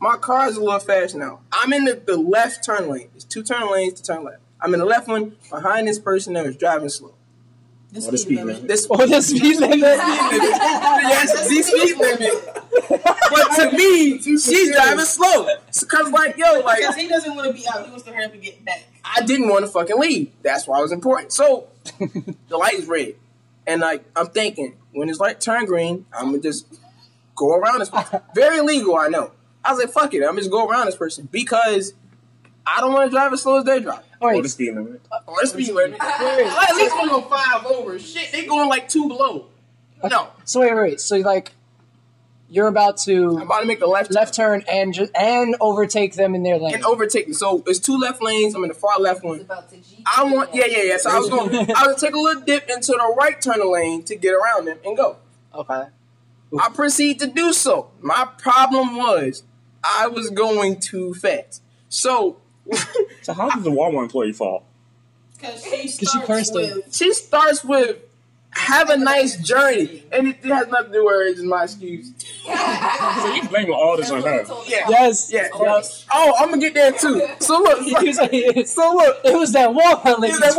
my car is a little fast now. I'm in the, the left turn lane. There's two turn lanes to turn left. I'm in the left one behind this person that was driving slow. This or the speed limit. This, or the speed limit. Yes, the speed limit. But to me, she's driving slow. Because, like, yo, like. Because he doesn't want to be out. He wants to hurry up and get back. I didn't want to fucking leave. That's why I was important. So, the light is red. And, like, I'm thinking, when it's like turn green, I'm going to just go around this person. Very legal, I know. I was like, fuck it. I'm going to just go around this person because I don't want to drive as slow as they drive. Or right. the speed limit. Or the speed limit. At least we're going five over. Shit, they going, like, two below. Okay. No. So, wait, wait. So, like, you're about to, I'm about to make a left left turn, turn and ju- and overtake them in their lane. And overtake them. So it's two left lanes. I'm in the far left one. About to G- I want, yeah, yeah, yeah. So I was going, I was take a little dip into the right turn lane to get around them and go. Okay. Ooh. I proceed to do so. My problem was I was going too fast. So, so how did the Walmart employee fall? Because she, she cursed him. She starts with, have a nice journey. And it has nothing to do with her. It's my excuse. So you blaming all this on her. Yeah. Yes. Yeah. Yes. Oh, I'm going to get there too. So look. Like, so look. It was that Walmart lady. It was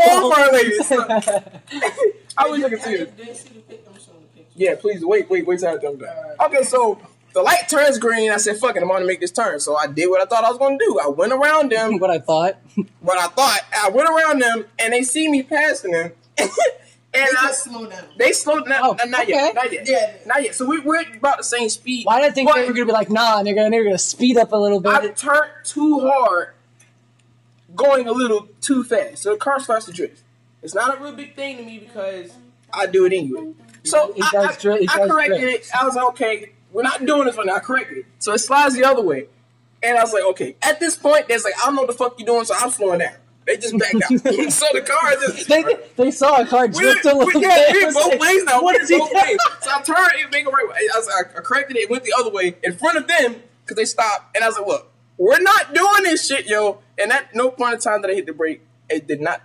that Walmart lady. So, I was looking through this. Yeah, please wait, wait, wait till I dumb down. Okay, so the light turns green. I said, fuck it, I'm going to make this turn. So I did what I thought I was going to do. I went around them. What I thought. What I thought. I went around them, and they see me passing them. And they I, slowed down. They slowed down. Oh, not okay. yet. Not yet. Yeah. Not yet. So we, we're about the same speed. Why did I think but they were going to be like, nah, and they're going to speed up a little bit? I turned too hard, going a little too fast. So the car starts to drift. It's not a real big thing to me because I do it anyway. So I, does, I, I corrected it. it. I was like, okay, we're not doing this right now. I corrected it. So it slides the other way. And I was like, okay. At this point, they're like, I don't know what the fuck you're doing, so I'm slowing down. They just backed out. So the car just... They, they saw a car drift a little bit. Yeah, it was both ways now. What is he doing? So I turned and made a right way. I, was like, I corrected it. It went the other way in front of them because they stopped. And I was like, look, we're not doing this shit, yo. And at no point in time that I hit the brake, it did not...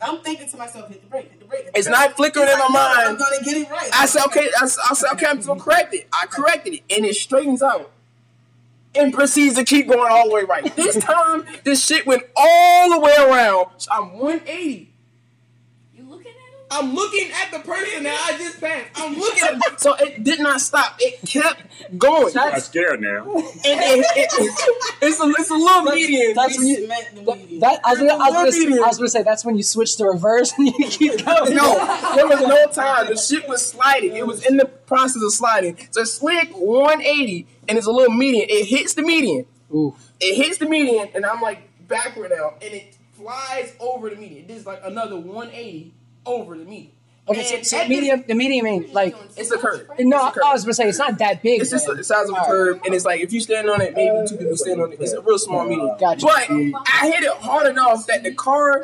I'm thinking to myself, hit the brake, hit the brake. Hit the it's brake. Not flickering it's in like, my no, mind. I'm gonna get it right. I said, okay, I, I said, okay, I'm gonna correct it. I corrected it, and it straightens out, and proceeds to keep going all the way right. This time, this shit went all the way around. So I'm one eighty. You looking at him? I'm looking at the person that I just passed. I'm looking at him. So it did not stop. It kept going. So I'm scared now. And it, it, it, it's, a, it's a little that's, median. That's when you. That, I was, gonna, I, was gonna, I was gonna say that's when you switch to reverse and you keep going. No, there was no time. The shit was sliding. It was in the process of sliding. So slick one eighty and it's a little median. It hits the median. Oof. It hits the median and I'm like backward now and it flies over the median. This is like another one eighty over the median. Okay, so, so medium, the medium ain't like it's a curve. No, a curve. I was gonna say it's not that big. It's just the size of a curve, and it's like if you stand on it, maybe two people stand on it. It's a real small medium. Gotcha. But I hit it hard enough that the car,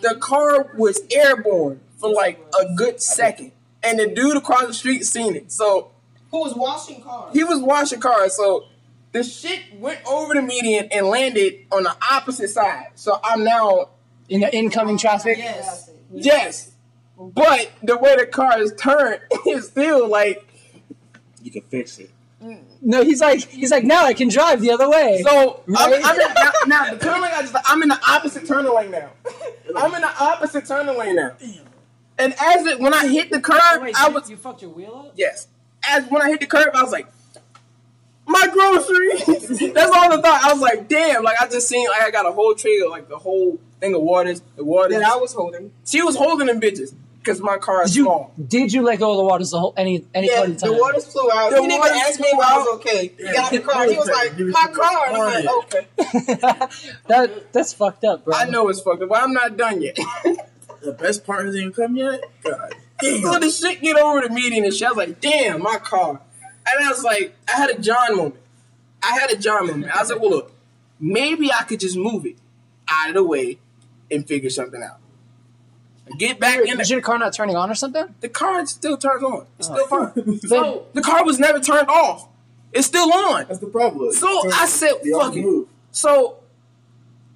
the car was airborne for like a good second, and the dude across the street seen it. So who was washing cars? He was washing cars. So the shit went over the median and landed on the opposite side. So I'm now in the incoming traffic. Yes. Yes. But the way the car is turned is still like you can fix it. No, he's like he's like now I can drive the other way. So right? I'm, I'm in, now, now the turn lane. I just I'm in the opposite turning lane now. I'm in the opposite turning lane now. And as it when I hit the curb, wait, I was you fucked your wheel up. Yes, as when I hit the curb, I was like my groceries. That's all I thought. I was like damn, like I just seen like I got a whole tray of like the whole thing of waters. The waters that I was holding. She was holding them bitches. Because my car is did you, small. Did you let go of the waters the whole any any yeah, point in time? The waters flew out. The he didn't even ask me if I was okay. He yeah. got the car. He was like, my car. And I'm like, okay. that that's fucked up, bro. I know it's fucked up, but I'm not done yet. The best part hasn't even come yet. God. So the shit get over the meeting and shit. I was like, damn, my car. And I was like, I had a John moment. I had a John moment. I was like, well, look, maybe I could just move it out of the way and figure something out. Get back in. Is your car not turning on or something? The car still turns on. It's oh. still fine. So the car was never turned off. It's still on. That's the problem. So turn, I said, fuck it. Move. So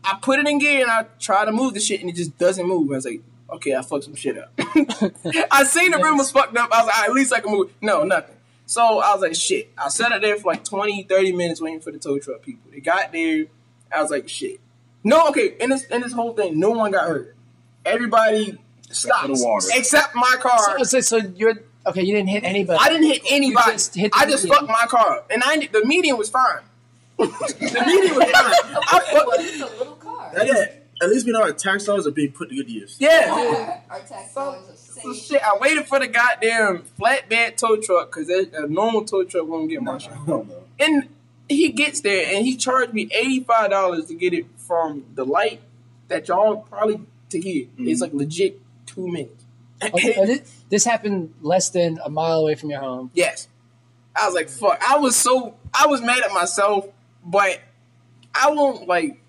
I put it in gear and I try to move the shit and it just doesn't move. I was like, okay, I fucked some shit up. I seen the yes. rim was fucked up. I was like, right, at least I can move. No, nothing. So I was like, shit. I sat out there for like twenty, thirty minutes waiting for the tow truck people. They got there. I was like, shit. No, okay. In this, in this whole thing, no one got hurt. Everybody stopped except my car. So, so, so you're okay. You didn't hit anybody. I didn't hit anybody. Just hit I just median. Fucked my car up, and I the median was fine. The median was fine. Okay, I fucked well, it's a little car. Yeah. Is, at least we know our tax dollars are being put to good use. Yeah. yeah. Our tax dollars are safe. So shit, I waited for the goddamn flatbed tow truck because a normal tow truck won't get my shit. No, no. And he gets there, and he charged me eighty-five dollars to get it from the light that y'all probably. To here. Mm-hmm. It's like legit two minutes. Okay, this, this happened less than a mile away from your home. Yes. I was like, fuck. I was so, I was mad at myself, but I won't, like.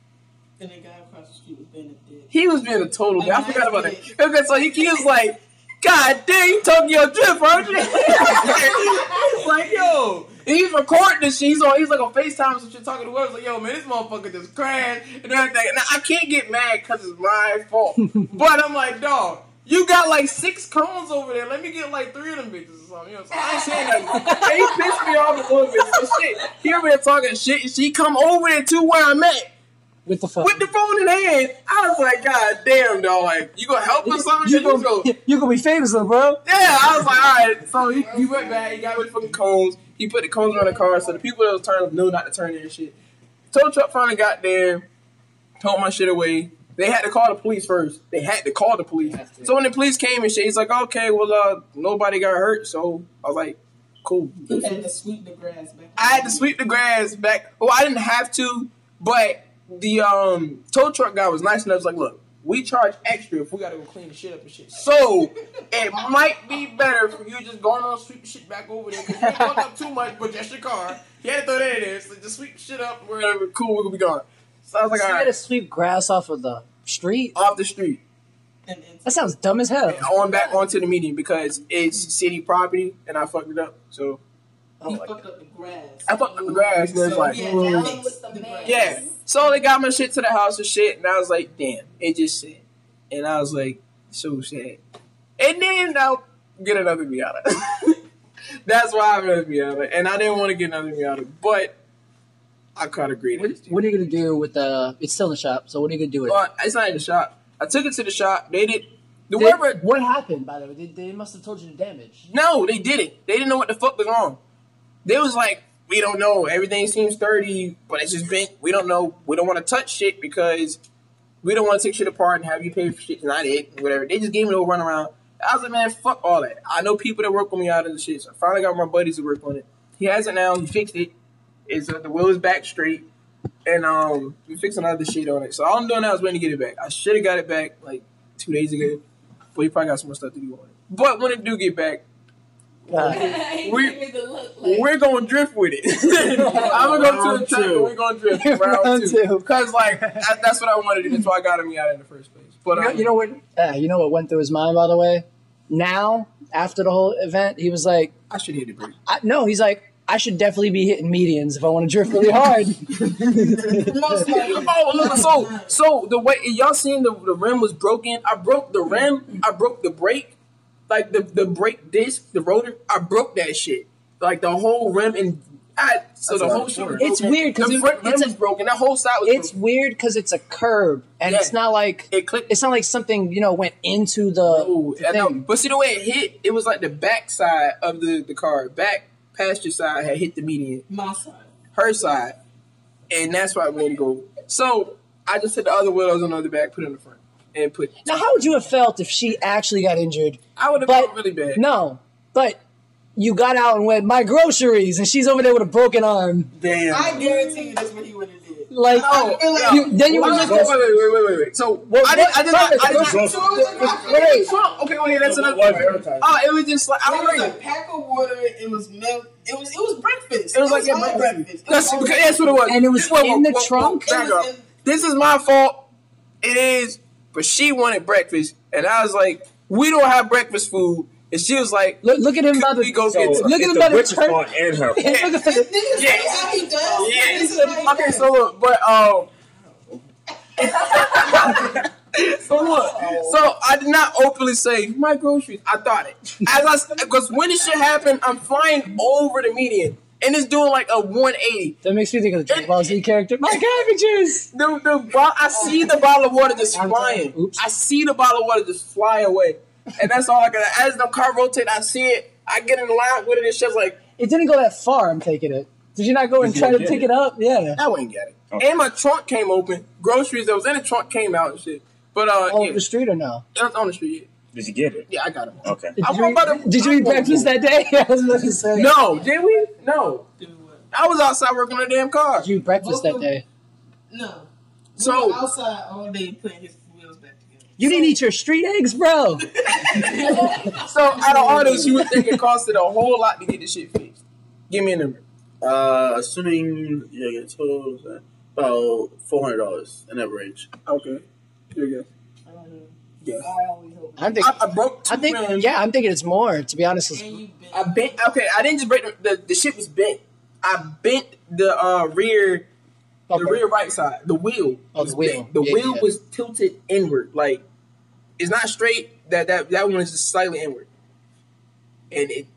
And that guy across the street was being a dick. He was being a total dick. I forgot about that. Okay, so he, he was like, God dang, Tokyo Drift, aren't you? He's like, yo. And he's recording this shit. He's, on, he's like on FaceTime and shit talking to whoever. Like, yo, man, this motherfucker just crashed and everything. And I can't get mad because it's my fault. But I'm like, dog, you got like six cones over there. Let me get like three of them bitches or something. You know what I'm saying? I ain't saying nothing. He pissed me off a little bit. So shit, he over there talking shit. And she come over there to where I'm at. With the phone. With the phone in hand. I was like, God damn, dog. Like, you gonna help us something? You, you, gonna, go, you gonna be famous, though, bro. Yeah, I was like, all right. So he, he went back. He got rid of fucking cones. He put the cones on the car so the people that was turned up knew not to turn in and shit. Tow truck finally got there. Towed my shit away. They had to call the police first. They had to call the police. So when the police came and shit, he's like, okay, well, uh, nobody got hurt. So I was like, cool. You had to sweep the grass back. I had to sweep the grass back. Well, I didn't have to, but... The um, tow truck guy was nice enough. He's like, look, we charge extra if we gotta go clean the shit up and shit. So it might be better for you just going on sweep the shit back over there because you ain't fucked up too much, but that's your car. You had to throw that in there, so just sweep the shit up. Wherever, cool, we're gonna be gone. So I was like, all right. You had to sweep grass off of the street. Off the street. And, and that sounds dumb as hell. And on back onto the meeting because it's city property and I fucked it up. So. I he like fucked that. Up the grass. I fucked up the grass. So, like, yeah, the yeah. So they got my shit to the house and shit, and I was like, damn, it just shit. And I was like, so sad. And then I'll get another Miata. That's why I got a Miata, and I didn't want to get another Miata, but I caught a great. What, what are you gonna do with the? It's still in the shop, so what are you gonna do with? Uh, it? It's not in the shop. I took it to the shop. They did. The they, whatever, what happened? By the way, they, they must have told you the damage. No, they didn't. They didn't know what the fuck was wrong. They was like, we don't know. Everything seems sturdy, but it's just bent. We don't know. We don't want to touch shit because we don't want to take shit apart and have you pay for shit. Not it, whatever. They just gave me a run around. I was like, man, fuck all that. I know people that work with me out of the shit. So I finally got my buddies to work on it. He has it now. He fixed it. It's uh, the wheel is back straight, and um, we fixed another shit on it. So all I'm doing now is waiting to get it back. I should have got it back like two days ago, but he probably got some more stuff to do on it. But when it do get back. Uh, we, like. We're going to drift with it. I'm going to go to the track and we're going to drift round, round two. Because, like, I, that's what I wanted to do. That's why I got him out in the first place. But You, um, know, you know what uh, You know what went through his mind, by the way? Now, after the whole event, he was like... I should hit a break. I, no, he's like, I should definitely be hitting medians if I want to drift really hard. Oh, look, so, so the way... Y'all seen the, the rim was broken. I broke the rim. I broke the brake. Like, the, the brake disc, the rotor, I broke that shit. Like, the whole rim and... I, so, That's the whole shit It's broken. Weird, because... The front rim was broken. That whole side was It's broken. Weird, because it's a curb. And yeah. it's not like... It clicked. It's not like something, you know, went into the, no, the thing. But see, the way it hit, it was like the back side of the, the car. Back passenger side had hit the median. My side. Her side. And that's why I went to go. So, I just hit the other wheels on the other back, put it in the front. And put now, how would you have felt if she actually got injured? I would have felt really bad. No, but you got out and went, my groceries, and she's over there with a broken arm. Damn. I guarantee you that's what he would have did. Like, oh, like you, then you would have Wait, wait, wait, wait, wait. So, what, I didn't, I didn't, I didn't, I didn't, I didn't, Trump. Okay, wait, that's another thing. Oh, it was just like, I don't know. It was a pack of water, it was milk. It was, it was breakfast. It was like my breakfast. That's what it was. And it was in the trunk? This is my fault. It is. But she wanted breakfast, and I was like, "We don't have breakfast food." And she was like, "Look, look at him by the go so get look at him by the turn and her." Yeah, okay, so look, but um, so look, so I did not openly say my groceries. I thought it as I because when this shit happened, I'm flying over the median. And it's doing like a one eighty. That makes me think of the Dragon Ball Z character. My cabbages! The, the, I see the bottle of water just flying. Oops. I see the bottle of water just fly away. And that's all I got. As the car rotates, I see it. I get in line with it. It's just like... It didn't go that far, I'm taking it. Did you not go and try to pick it. it up? Yeah. I wouldn't get it. Okay. And my trunk came open. Groceries that was in the trunk came out and shit. But, uh... On yeah. the street or no? It was on the street, yeah. Did you get it? Yeah, I got it. Okay. Did you, eat, a, did you eat breakfast that day? I was about to say. No, did we? No. Did what? I was outside working on the damn car. Did you eat breakfast Both that day? No. We so were outside all day putting his wheels back together. You so, didn't eat your street eggs, bro. So out of all this, you would think it costed a whole lot to get this shit fixed. Give me a number. Uh, assuming you get told about four hundred dollars in average. Okay. Here you go. I don't know. Yes. I always hope. I think. I, I broke. Two I think. Friends. Yeah, I'm thinking it's more. To be honest, I bent. Okay, I didn't just break the the, the shit was bent. I bent the uh, rear, okay. the rear right side. The wheel. Oh, the wheel. Bent. The yeah, wheel yeah. was tilted inward. Like it's not straight. That that that one is just slightly inward. And it.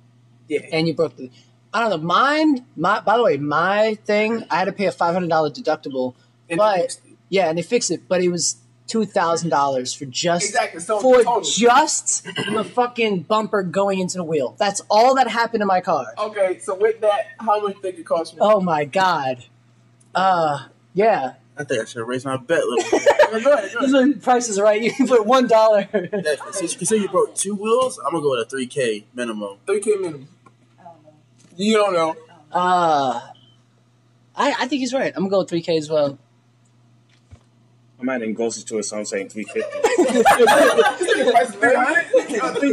Yeah. And you broke the. I don't know. Mine. My. By the way, my thing. I had to pay a five hundred dollar deductible. And but yeah, and they fixed it. But it was. Two thousand dollars for just exactly. so for total. just the fucking bumper going into the wheel. That's all that happened to my car. Okay, so with that, how much do you think it cost me? Oh my god. Uh yeah. I think I should have raised my bet a little bit. Go ahead, go ahead. This is when prices are right. You can put one dollar. Since you say you broke two wheels, I'm gonna go with a three K minimum. Three K minimum. I don't know. You don't know. Uh I I think he's right. I'm gonna go with three K as well. I'm not even closer to it, so I'm saying three fifty. three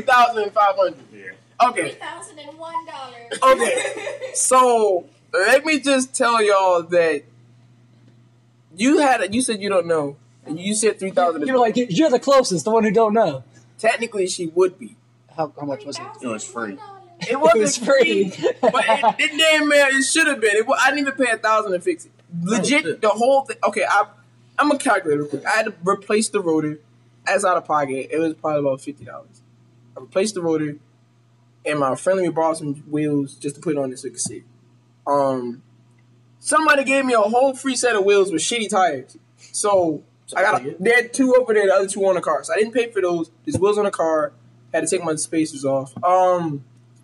thousand five hundred dollars. Yeah. Okay. three thousand one dollars. Okay. So, let me just tell y'all that you had a, you said you don't know, and you said three thousand dollars. You're like, you're the closest, the one who don't know. Technically, she would be. How, how much was it? It was free. It wasn't it was free. free. But it, it damn man, it should have been. It, I didn't even pay one thousand dollars to fix it. Legit, oh, the whole thing. Okay, I... I'm going to calculate real quick. I had to replace the rotor. As out of pocket, it was probably about fifty dollars. I replaced the rotor, and my friendly brought some wheels just to put on this so you can see. Um, somebody gave me a whole free set of wheels with shitty tires. So, so I got a, they had two over there, the other two on the car. So I didn't pay for those. There's wheels on the car. I had to take my spacers off. Um,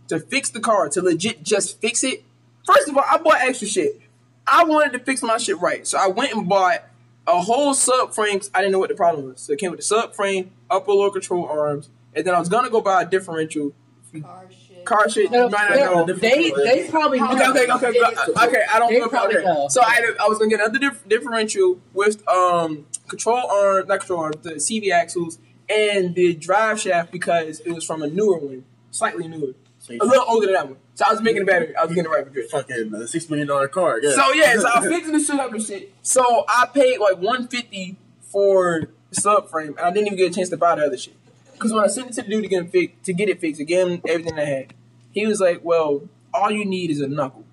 to fix the car, to legit just fix it. First of all, I bought extra shit. I wanted to fix my shit right. So I went and bought a whole subframe. I didn't know what the problem was. So it came with the subframe, upper lower control arms, and then I was gonna go buy a differential. Car shit. Car shit. No, you might not know. They they probably okay okay okay okay. okay I don't know probably know. So I had a, I was gonna get another dif differential with um control arm not control arm the C V axles and the drive shaft because it was from a newer one, slightly newer, a little older than that one. So I was making a battery. I was getting a right for good. Fucking uh, six million dollar car. Yeah. So yeah, so I was fixing the shit up and shit. So I paid like one fifty for the subframe, and I didn't even get a chance to buy the other shit. Because when I sent it to the dude to get it fixed, to get it fixed again, everything I had, he was like, "Well, all you need is a knuckle,"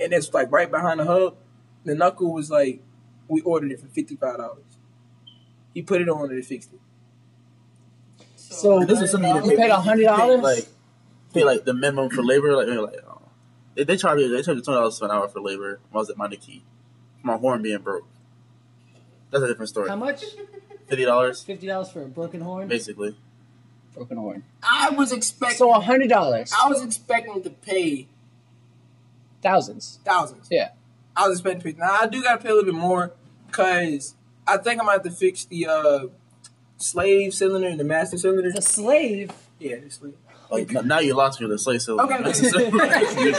and it's like right behind the hub. The knuckle was like, we ordered it for fifty five dollars. He put it on and it fixed it. So, so this was something you paid, paid a hundred dollars. Pay like the minimum for labor, like they're like, oh, they, they charge they charge twenty dollars an hour for labor. When I was at Monte Key, my horn being broke. That's a different story. How much? Fifty dollars. Fifty dollars for a broken horn. Basically, broken horn. I was expecting so a hundred dollars. I was expecting to pay thousands. Thousands. Yeah. I was expecting to pay. Now I do gotta pay a little bit more because I think I'm gonna have to fix the uh, slave cylinder and the master cylinder. The slave. Yeah, the slave. Like, now you lost me with the slave cylinder. Okay,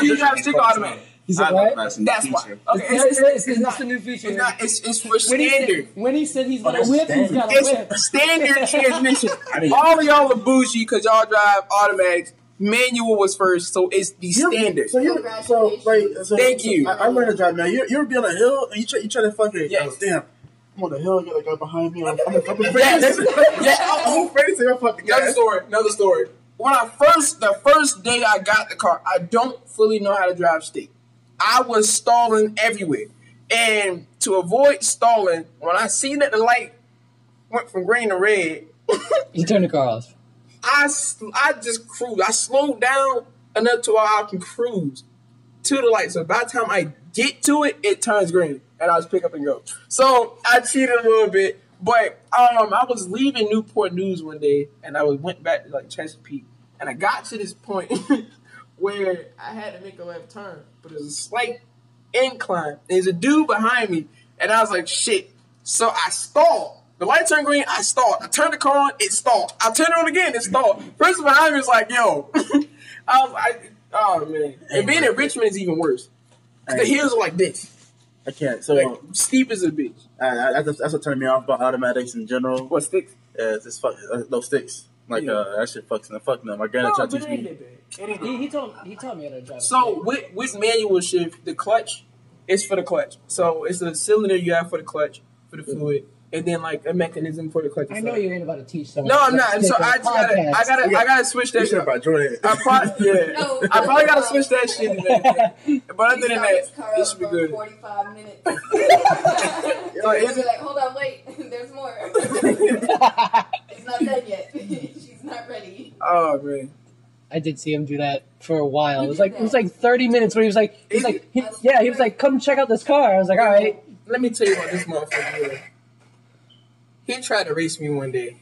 you got to stick automatic. He's like, what? That's, that's why. Okay, it's, it's, it's, it's, it's not the new feature. It's not. It's, it's for standard. When he said he's got a whip, he's got a whip. Standard transmission. All of y'all are bougie because y'all drive automatics. Manual was first, so it's the you're, standard. So you're so like. So, Thank so, you. So I, I learned to drive now. You're you're being on a hill and you try you try to fucking yes. damn. What the hell? You got a guy behind me. I'm a fucking crazy. Yeah, I'm crazy. I'm fucking. Another story. Another story. When I first, the first day I got the car, I don't fully know how to drive stick. I was stalling everywhere. And to avoid stalling, when I seen that the light went from green to red. You turned the car off. I, I just cruised. I slowed down enough to where I can cruise to the light. So by the time I get to it, it turns green. And I just pick up and go. So I cheated a little bit. But um, I was leaving Newport News one day, and I was went back to like Chesapeake, and I got to this point where I had to make a left turn, but there's a slight incline. There's a dude behind me, and I was like, "Shit!" So I stalled. The light turned green. I stalled. I turned the car on. It stalled. I turned it on again. It stalled. Person behind me was like, "Yo," I was like, "Oh man!" And being in Richmond is even worse. The hills are like this. I can't. So like, steep as a bitch. I, I, that's, that's what turned me off about automatics in general. What sticks? Yeah, it's just fuck. No sticks. Like, yeah. uh, that shit fucks them. Fuck them. My granddad no, tried to teach me. It ain't, he, he told he told me how to drive. So with with manual shift, the clutch is for the clutch. So it's a cylinder you have for the clutch for the fluid. Mm-hmm. And then like a mechanism for the clutch. I know you ain't about to teach someone. No, I'm not. And so I just gotta, I gotta, I gotta switch that shit. About Jordan. I probably, yeah. no, I probably gotta switch that shit. That. But other than that, it should be good. Forty-five minutes. So it's like, hold on, wait, there's more. It's not done yet. She's not ready. Oh man. I did see him do that for a while. It was like it was like thirty minutes where he was like, he was like, he, yeah, he was like, come check out this car. I was like, all right, let me tell you about this motherfucker. Here. He tried to race me one day.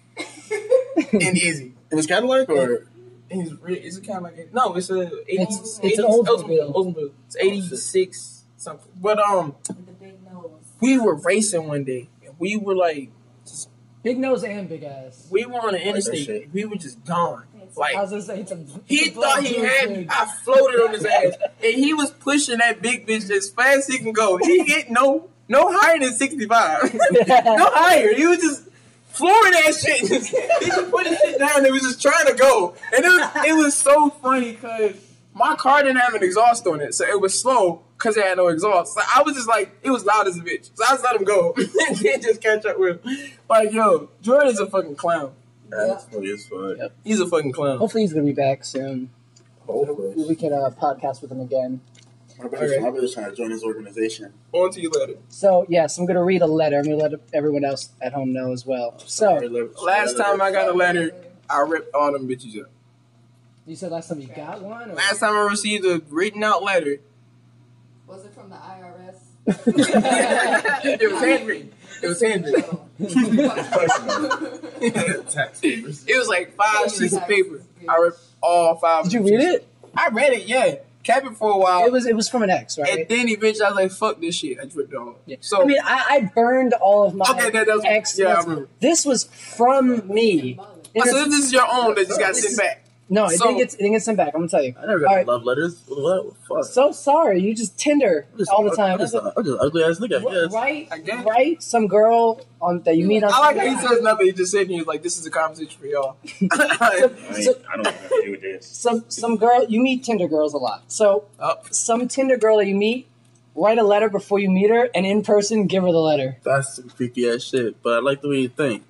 And easy. It was Cadillac or? It's, it's a Cadillac. No, it's a eighty. It's, it's an Oldsmobile. Oldsmobile. It's eighty-six something. But um, the big nose. We were racing one day. And we were like, just, big nose and big ass. We were on the interstate. We were just gone. Like I was gonna say, it's a, it's he thought he had me. I floated on his ass, and he was pushing that big bitch as fast as he can go. He hit no. No higher than sixty-five. No higher. He was just flooring that shit. He just put his shit down and was just trying to go. And it was, it was so funny because my car didn't have an exhaust on it. So it was slow because it had no exhaust. So I was just like, it was loud as a bitch. So I just let him go. And then just catch up with him. Like, yo, Jordan's a fucking clown. That's funny as fuck. Yep. He's a fucking clown. Hopefully he's going to be back soon. Hopefully. We can uh, podcast with him again. My brother's right. trying to join his organization. On to your letter. So, yes, I'm going to read a letter. I'm going to let everyone else at home know as well. Oh, so, sorry, last time I got a letter, I ripped all them bitches up. You said last time you got one? Or? Last time I received a written out letter. Was it from the I R S? It was handwritten. It was handwritten. It was like five sheets of paper. I ripped all five. Did you read it? I read it, yeah. Kept it for a while. It was it was from an ex, right? And then eventually I was like, "Fuck this shit." I ripped it off. Yeah. So I mean, I, I burned all of my okay, that, that was, ex. Yeah, I remember. This was from me. Oh, so this is your own that just got sent back. No, it so, didn't get it didn't get sent back. I'm gonna tell you. I never got right. love letters. What? Fuck. So sorry. You just Tinder just, all the time. I'm just, I'm just an ugly ass nigga. Yes. Right? I guess. Right? Some girl on that you meet on. I like how he says nothing. He just sitting here like, "This is a conversation for y'all." so, I, so, I don't know what to do with this. Some some girl you meet Tinder girls a lot. So oh. some Tinder girl that you meet, write a letter before you meet her, and in person give her the letter. That's some creepy ass shit. But I like the way you think.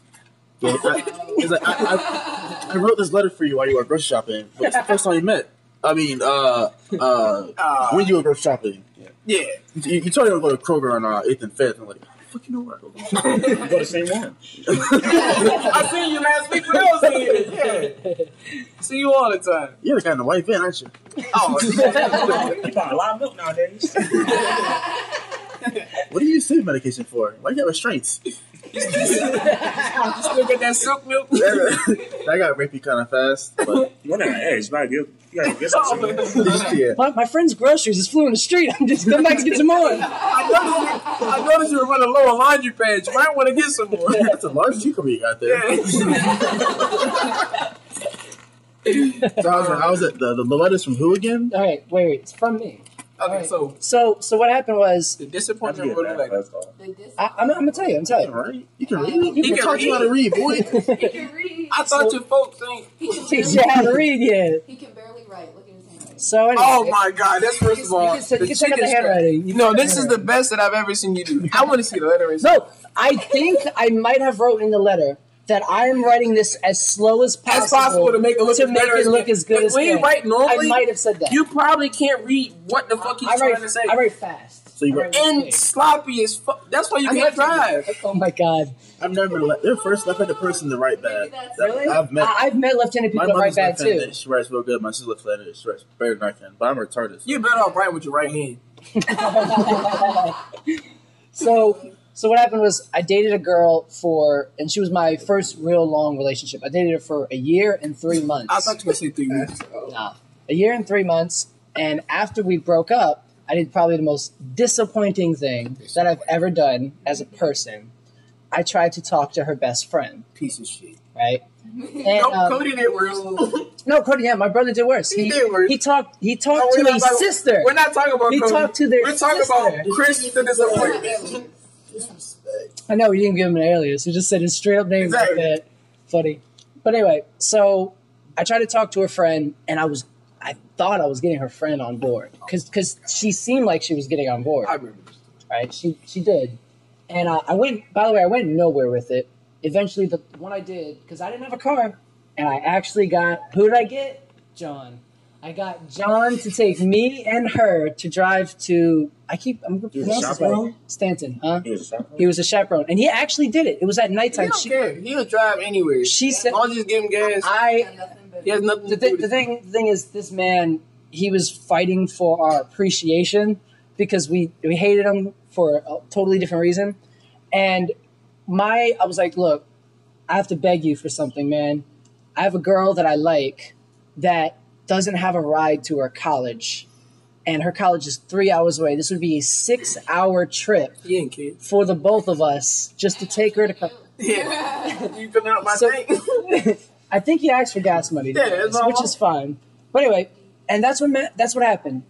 Yeah, I, it's like, I, I, I wrote this letter for you while you were grocery shopping. But it's the first time you met. I mean, uh, uh, uh, when you were grocery shopping. Yeah. yeah. You, you told me I was going to Kroger on uh, eighth and fifth. I'm like, fuck you know where I go. You go the same one. I seen you last week when I was here. Yeah. I see you all the time. You're the kind of white van, aren't you? Oh. You buy a lot of milk nowadays. What do you use food medication for? Why do you have restraints? You still get that silk milk? That got rapey kind of fast. But you're not eggs, not good. You gotta get some. Yeah. My, my friend's groceries is flew in the street. I'm just come back to get some more. I noticed you were running low on laundry pads. You might want to get some more. That's a large cucumber you got there. Yeah. So I was, I was at the, the letters from who again? All right, wait, wait. It's from me. Okay, right. so so so what happened was the disappointment. Like, I, I'm, I'm gonna tell you. I'm telling you. Right? You can read. You, you can, can talk to you how to read, boy. He can read. I thought so, your folks ain't teach you how to read yet. He can barely write. Look at his handwriting. So anyway, oh my God, that's first of all. You can, you can check out the handwriting. You no, this handwriting. Is the best that I've ever seen you do. I want to see the lettering. No, I think I might have wrote in the letter that I am writing this as slow as possible, as possible to make it look, to make it look as good as when you write normally, I might have said that. You probably can't read what the fuck he's I write, trying to say. I write fast. So you write and quick. Sloppy as fuck. That's why you I can't drive. Oh my God. I've never been left. They're first left-handed person to write bad. Really? I've met. I've met left-handed people that write bad too. She writes real good. My sister's left-handed. She writes better than I can. But I'm retarded. You better off writing with your right hand. so. So what happened was I dated a girl for, and she was my first real long relationship. I dated her for a year and three months. I thought you were going to say three months. Nah, a year and three months. And after we broke up, I did probably the most disappointing thing that I've ever done as a person. I tried to talk to her best friend. Piece of shit. Right? And, nope, um, Cody did worse. No, Cody, yeah, my brother did worse. He, he did worse. He talked, he talked no, to his sister. We're not talking about he Cody. He talked to their we're sister. We're talking about Chris the disappointment. I know, you didn't give him an alias. You just said his straight-up name exactly. Like that. Funny. But anyway, so I tried to talk to her friend, and I was, I thought I was getting her friend on board, because because she seemed like she was getting on board. I remember this. Right? She she did. And I, I went, by the way, I went nowhere with it. Eventually, the one I did, because I didn't have a car, and I actually got, who did I get? John. I got John to take me and her to drive to, I keep, I'm going to Stanton, huh? He was, he was a chaperone. And he actually did it. It was at nighttime. He don't she, care. He'll drive anywhere. She said, I'll just give him gas. I, he has nothing the, to do the, thing, the thing is, this man, he was fighting for our appreciation because we, we hated him for a totally different reason. And my, I was like, look, I have to beg you for something, man. I have a girl that I like that doesn't have a ride to her college, and her college is three hours away. This would be a six-hour trip for the both of us just to take her to college. Yeah, you filling out my so, thing. I think he asked for gas money, yeah, guys, which awesome. Is fine. But anyway, and that's what that's what happened.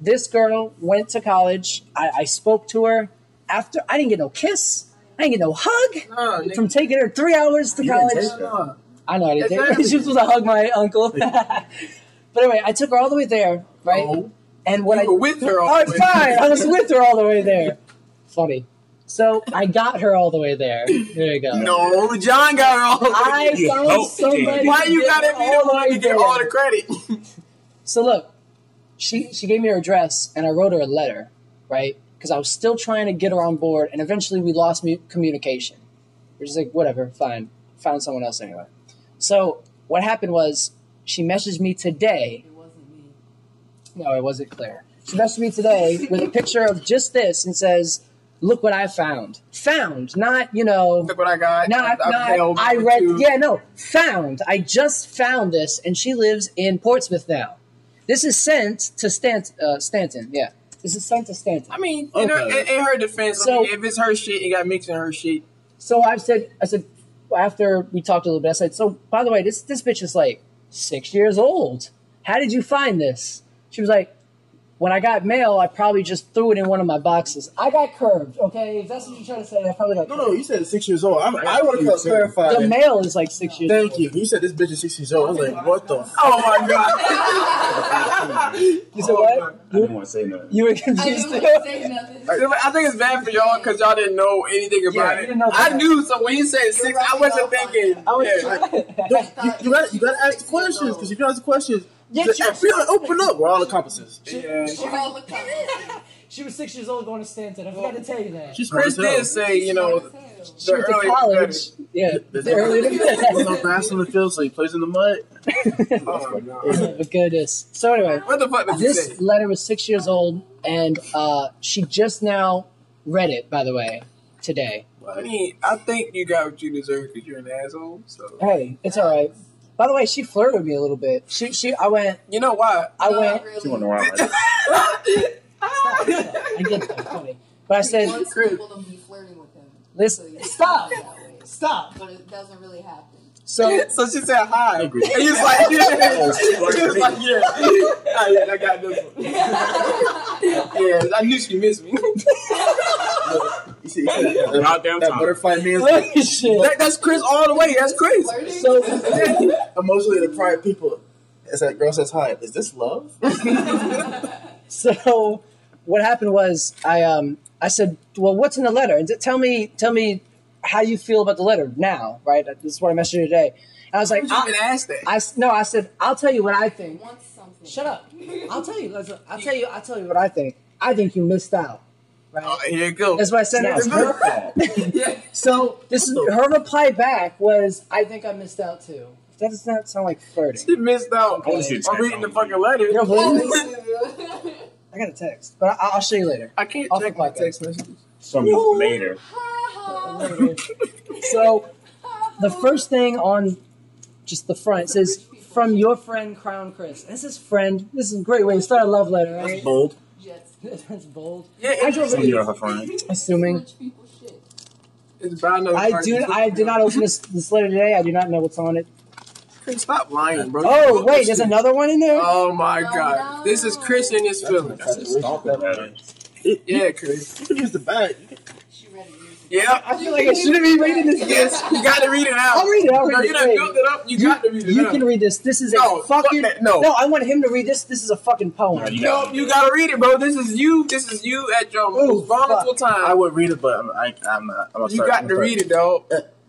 This girl went to college. I, I spoke to her after. I didn't get no kiss. I didn't get no hug no, from didn't. Taking her three hours to you college. I know I didn't. Exactly. Take her. She was supposed to hug my uncle. But anyway, I took her all the way there, right? Oh, and when you I were with her all oh, the way fine. I was with her all the way there. Funny. So I got her all the way there. There you go. No, John got her all the way I there. I found oh, somebody. Why you got to be the one to get all the credit? So look, she she gave me her address, and I wrote her a letter, right? Because I was still trying to get her on board, and eventually we lost me communication. We're just like, whatever, fine. Found someone else anyway. So what happened was, she messaged me today. It wasn't me. No, it wasn't Claire. She messaged me today with a picture of just this and says, look what I found. Found, not, you know. Look what I got. Not, I, not, I read, you. Yeah, no, found. I just found this, and she lives in Portsmouth now. This is sent to Stanton, uh, Stanton yeah. This is sent to Stanton. I mean, okay. in, her, in, in her defense, so, I mean, if it's her shit, it got mixed in her shit. So I said, I said, after we talked a little bit, I said, so by the way, this this bitch is like, six years old. How did you find this? She was like, when I got mail, I probably just threw it in one of my boxes. I got curved, okay? If that's what you're trying to say, I probably got curved. No, no, you said six years old. I'm, I would have clarified. The mail is like six years Thank old. Thank you. You said this bitch is six years old. I was like, what the? Oh, my God. You said what? I didn't want to say nothing. You were confused. I didn't say nothing. I think it's bad for y'all because y'all didn't know anything about yeah, it. I knew, so when you said six, right, I wasn't thinking. I was yeah. like, you, you got you to ask questions because if you don't ask questions, yeah, she was, open up. We're all accomplices. She, yeah. she, was, she was six years old going to Stanton. I forgot to tell you that. She's Chris did say, you know, the, she the early college. Yeah, the, the early. There's no grass on the field, so he plays in the mud. Oh my God! Look at this. So anyway, what the fuck did this you say? Letter was six years old, and uh, she just now read it. By the way, today. Well, I mean, I think you got what you deserve because you're an asshole. So hey, it's all right. By the way, she flirted with me a little bit. She, she, I went. You know why? I no, went. Really. She went around. Right? Stop. I get that funny, but I said. He wants people to be flirting with him. Listen, so stop, stop. But it doesn't really happen. So, so she said hi, and he was like, yeah. She was like, yeah. Oh, yeah, I got this one. Yeah, I knew she missed me. You see, that, that butterfly man's like, that, that's Chris all the way. That's Chris. So emotionally, the pride people. It's like girl says hi. Is this love? So, what happened was I um I said, well, what's in the letter? And tell me, tell me how you feel about the letter now, right? This is what I messaged you today. And I was like, I, ask that? I no, I said I'll tell you what I think. Want something. Shut up. I'll tell you. I'll tell you. I'll tell you what I think. I think you missed out. Right. Oh, here you go. That's what I sent out. Yeah. So this is her reply back was, I think I missed out too. That does not sound like flirting. She missed out. I'm reading the fucking letter. You know, I got a text, but I, I'll show you later. I can't I'll check my text messages. Some no. later. So the first thing on just the front says from your friend Crown Chris. This is friend. This is a great way to start a love letter. Right? That's bold. That's bold. Yeah, I drove it. Assuming. It's Brian Love. I do. I did not open this, this letter today. I do not know what's on it. Chris, stop lying, bro. Oh wait, there's shit. Another one in there. Oh my oh, God, no. This is Chris in his feelings. Yeah, Chris. You can use the bag. She read it years Yeah, I feel like I shouldn't be reading this. Yes, you got to read it out. I'll read it. I'll read no, it. You done built it up. You, you got to read it. You out. Can read this. This is no, a fucking fuck no. No, I want him to read this. This is a fucking poem. No, you, no, gotta, you gotta read it, bro. This is you. This is you at your most vulnerable fuck. time. I would read it, but I'm, I, I'm not. I'm you start, got I'm to start. read it, dog.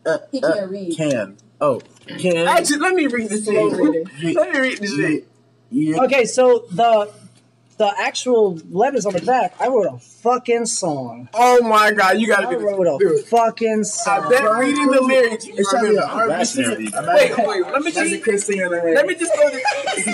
Uh, uh, he can't uh, read. Can oh can actually let me read this. Let me read this shit. Yeah. Okay, so the. The actual letters on the back, I wrote a fucking song. Oh my god, you gotta I do this. I wrote a Dude. fucking song. I bet reading the lyrics. It's gonna be a hard Wait, wait, let me just. Chris singing the lyrics. Let me just throw this.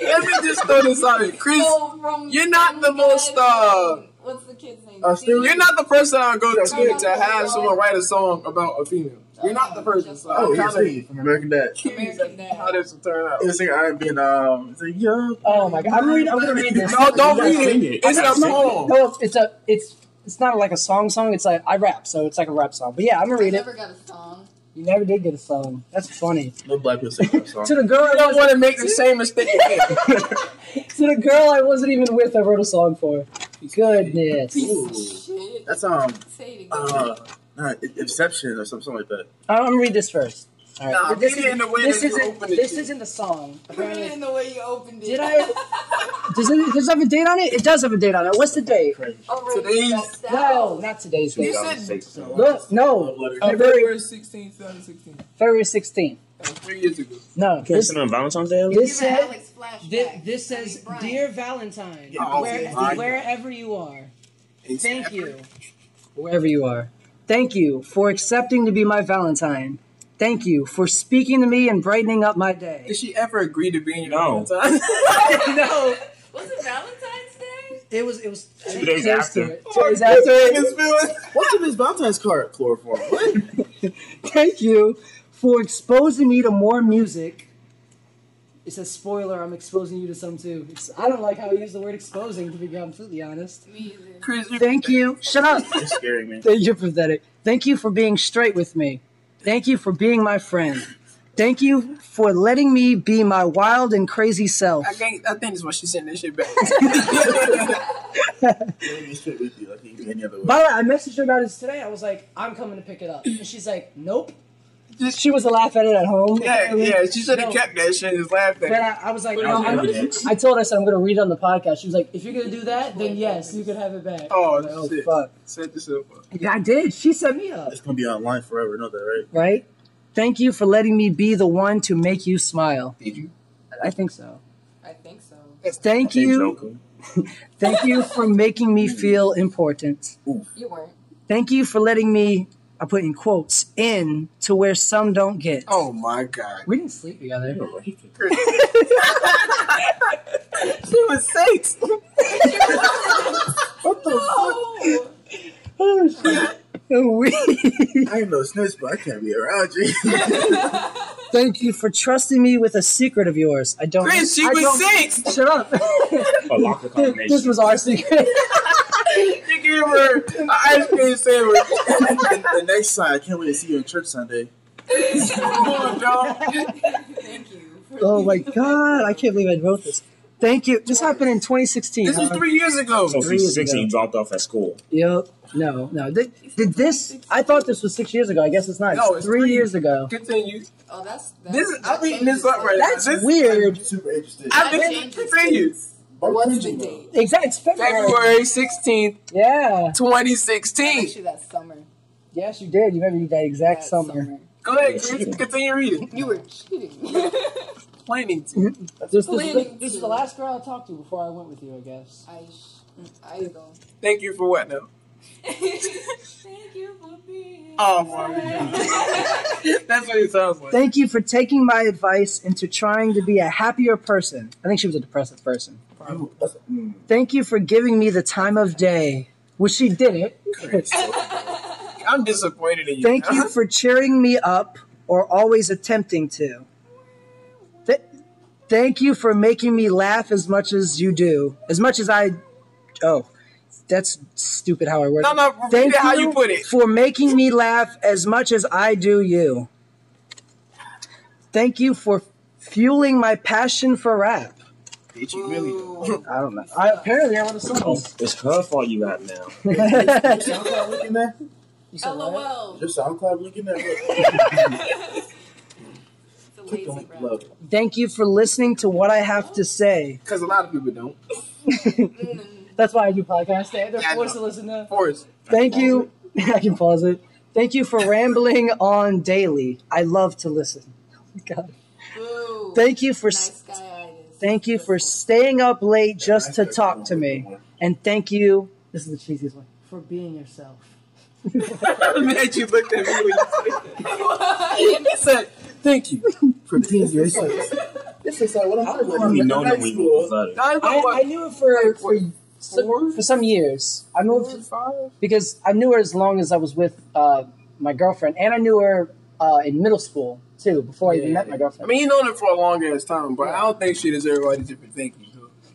Let me just throw this out here. Chris, so from, you're not the most. Uh, what's the kid's name? Uh, you're not the person I would go to no, to have someone write a song about a female. You're not the person. So oh, yes, please. From American Dad. American Dad. How this will turn out. It's like R and B and um, it's like yo. Oh my god! I'm reading. I'm gonna read this. No, don't read it. It's a song. No, it's a. It's it's not like a song song. It's like I rap, so it's like a rap song. But yeah, I'm gonna read it. I never got a song. You never did get a song. That's funny. No black people sing that song. To the girl, I don't want to make the same mistake again. To the girl I wasn't even with, I wrote a song for. Goodness. Shit. That's um. Say it again. Uh, Inception or something, something like that. I'm gonna read this first. All right. Nah, this isn't the way this you isn't, opened this it. Isn't the song. Read it in the way you opened it. Did I? Does it, does it have a date on it? It does have a date on it. What's the date? Today's? No, not today's date. Look, no. Uh, February sixteenth, twenty sixteen. February sixteenth. That was three years ago. No. Can I send on Valentine's Day? This, says, this, this says, Dear Valentine, oh, where, okay. wherever you are, it's thank effort. you, wherever you are. Thank you for accepting to be my Valentine. Thank you for speaking to me and brightening up my day. Did she ever agree to being your no. Valentine? No. Was it Valentine's Day? It was. It was two days after. Two days after. Oh, what's in this Valentine's card? Chloroform. What? Thank you for exposing me to more music. It's a spoiler. I'm exposing you to some too. It's, I don't like how you use the word "exposing." To be completely honest. Me either. Chris, you're Thank pathetic. you. Shut up. You're scaring me. You're pathetic. Thank you for being straight with me. Thank you for being my friend. Thank you for letting me be my wild and crazy self. I think I think that's why she sent that shit back. By the way, I messaged her about this today. I was like, I'm coming to pick it up, and she's like, nope. Just, she was a laugh at it at home. Yeah, like, yeah. She should have no. kept that shit and just laughed at it. But I, I was like, no, I'm, I told her I said I'm gonna read it on the podcast. She was like, if you're gonna do that, then yes, you could have it back. Oh, like, oh shit. Fuck. Set yourself up. I did. She set me up. It's gonna be online forever, know that, right? Right? Thank you for letting me be the one to make you smile. Did you? I think so. I think so. Thank you. Thank you for making me feel important. Ooh. You weren't. Thank you for letting me I put in quotes, in to where some don't get. Oh my god. We didn't sleep together. She was safe. What the oh. fuck? Oh shit. We I ain't no snitch, but I can't be around you. Thank you for trusting me with a secret of yours. I don't Chris, she I was don't, six! Shut up. Oh, this was our secret. You gave her an ice cream sandwich. The next sign, I can't wait to see you in church Sunday. Thank you. Oh my god, I can't believe I wrote this. Thank you. This happened in twenty sixteen. This was three years ago. So twenty sixteen, you dropped off at school. Yep. No, no. Did, did this? I thought this was six years ago. I guess it's not. No, it's three, three years ago. Continue. Oh, that's. that's this is. I'm reading this up right now. That's this, weird. I'm super interested. I've been continue. What's the date? Exactly. February sixteenth. Yeah. Twenty sixteen. Actually, that summer. Yes, you did. You remember that exact that summer. summer. Go ahead, Chris. Continue reading. You were cheating. Planning to. This, Planning this, this to. is the last girl I talked to before I went with you, I guess. I, I go. Thank you for what, though? Thank you for being. Oh, my God. That's what it sounds like. Thank you for taking my advice into trying to be a happier person. I think she was a depressive person. Ooh, mm. Thank you for giving me the time of day, which she didn't. I'm disappointed in you. Thank you for cheering me up or always attempting to. Thank you for making me laugh as much as you do. As much as I... Oh, that's stupid how I word it. No, no, thank you how you put it. for making me laugh as much as I do you. Thank you for fueling my passion for rap. Did you really? Ooh. I don't know. I, apparently, I would have seen this. It's her fault you at now. Is your SoundCloud looking there? LOL. Is your SoundCloud looking there? Thank you for listening to what I have to say. Because a lot of people don't. That's why I do podcasts. They're forced to listen to. Forced. Thank you. I can pause it. Thank you for rambling on daily. I love to listen. God. Ooh, thank you for. Nice guy, thank you for staying up late just to talk to me. And thank you. This is the cheesiest one. For being yourself. Man, you looked at me when you said that. He said, thank you for being yourself. This is like what I'm doing. No, I, I knew it for for, for, for some years. I moved because I knew her as long as I was with uh, my girlfriend, and I knew her uh, in middle school too before yeah, I even yeah, met yeah. my girlfriend. I mean, you known her for a long ass time, but I don't think she deserves all these different things.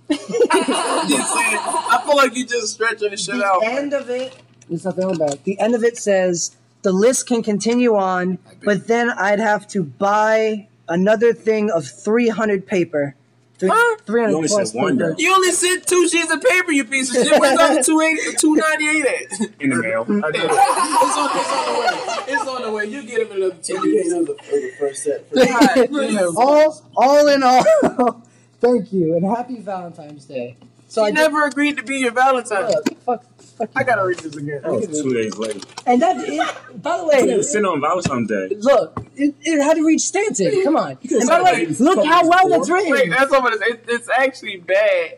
I feel like you just stretching the shit the out. The end of it. There's nothing about it. The end of it says. The list can continue on, but then I'd have to buy another thing of three hundred paper. Three, huh? three hundred you only said one, paper. You only sent two sheets of paper, you piece of shit. Where's the two ninety-eight at? In the mail. I did it. It's, on, it's on the way. It's on the way. You get him another two sheets. all, all in all, thank you, and happy Valentine's Day. So I never agreed to be your Valentine. Yeah, fuck, fuck I gotta read this again. That was two read. days later. And that is, by the way, sent on Valentine's Day. Look, it, it had to reach Stanton. Come on. And by the way, look how well before. It's written. Wait, that's what it is. It, it's actually bad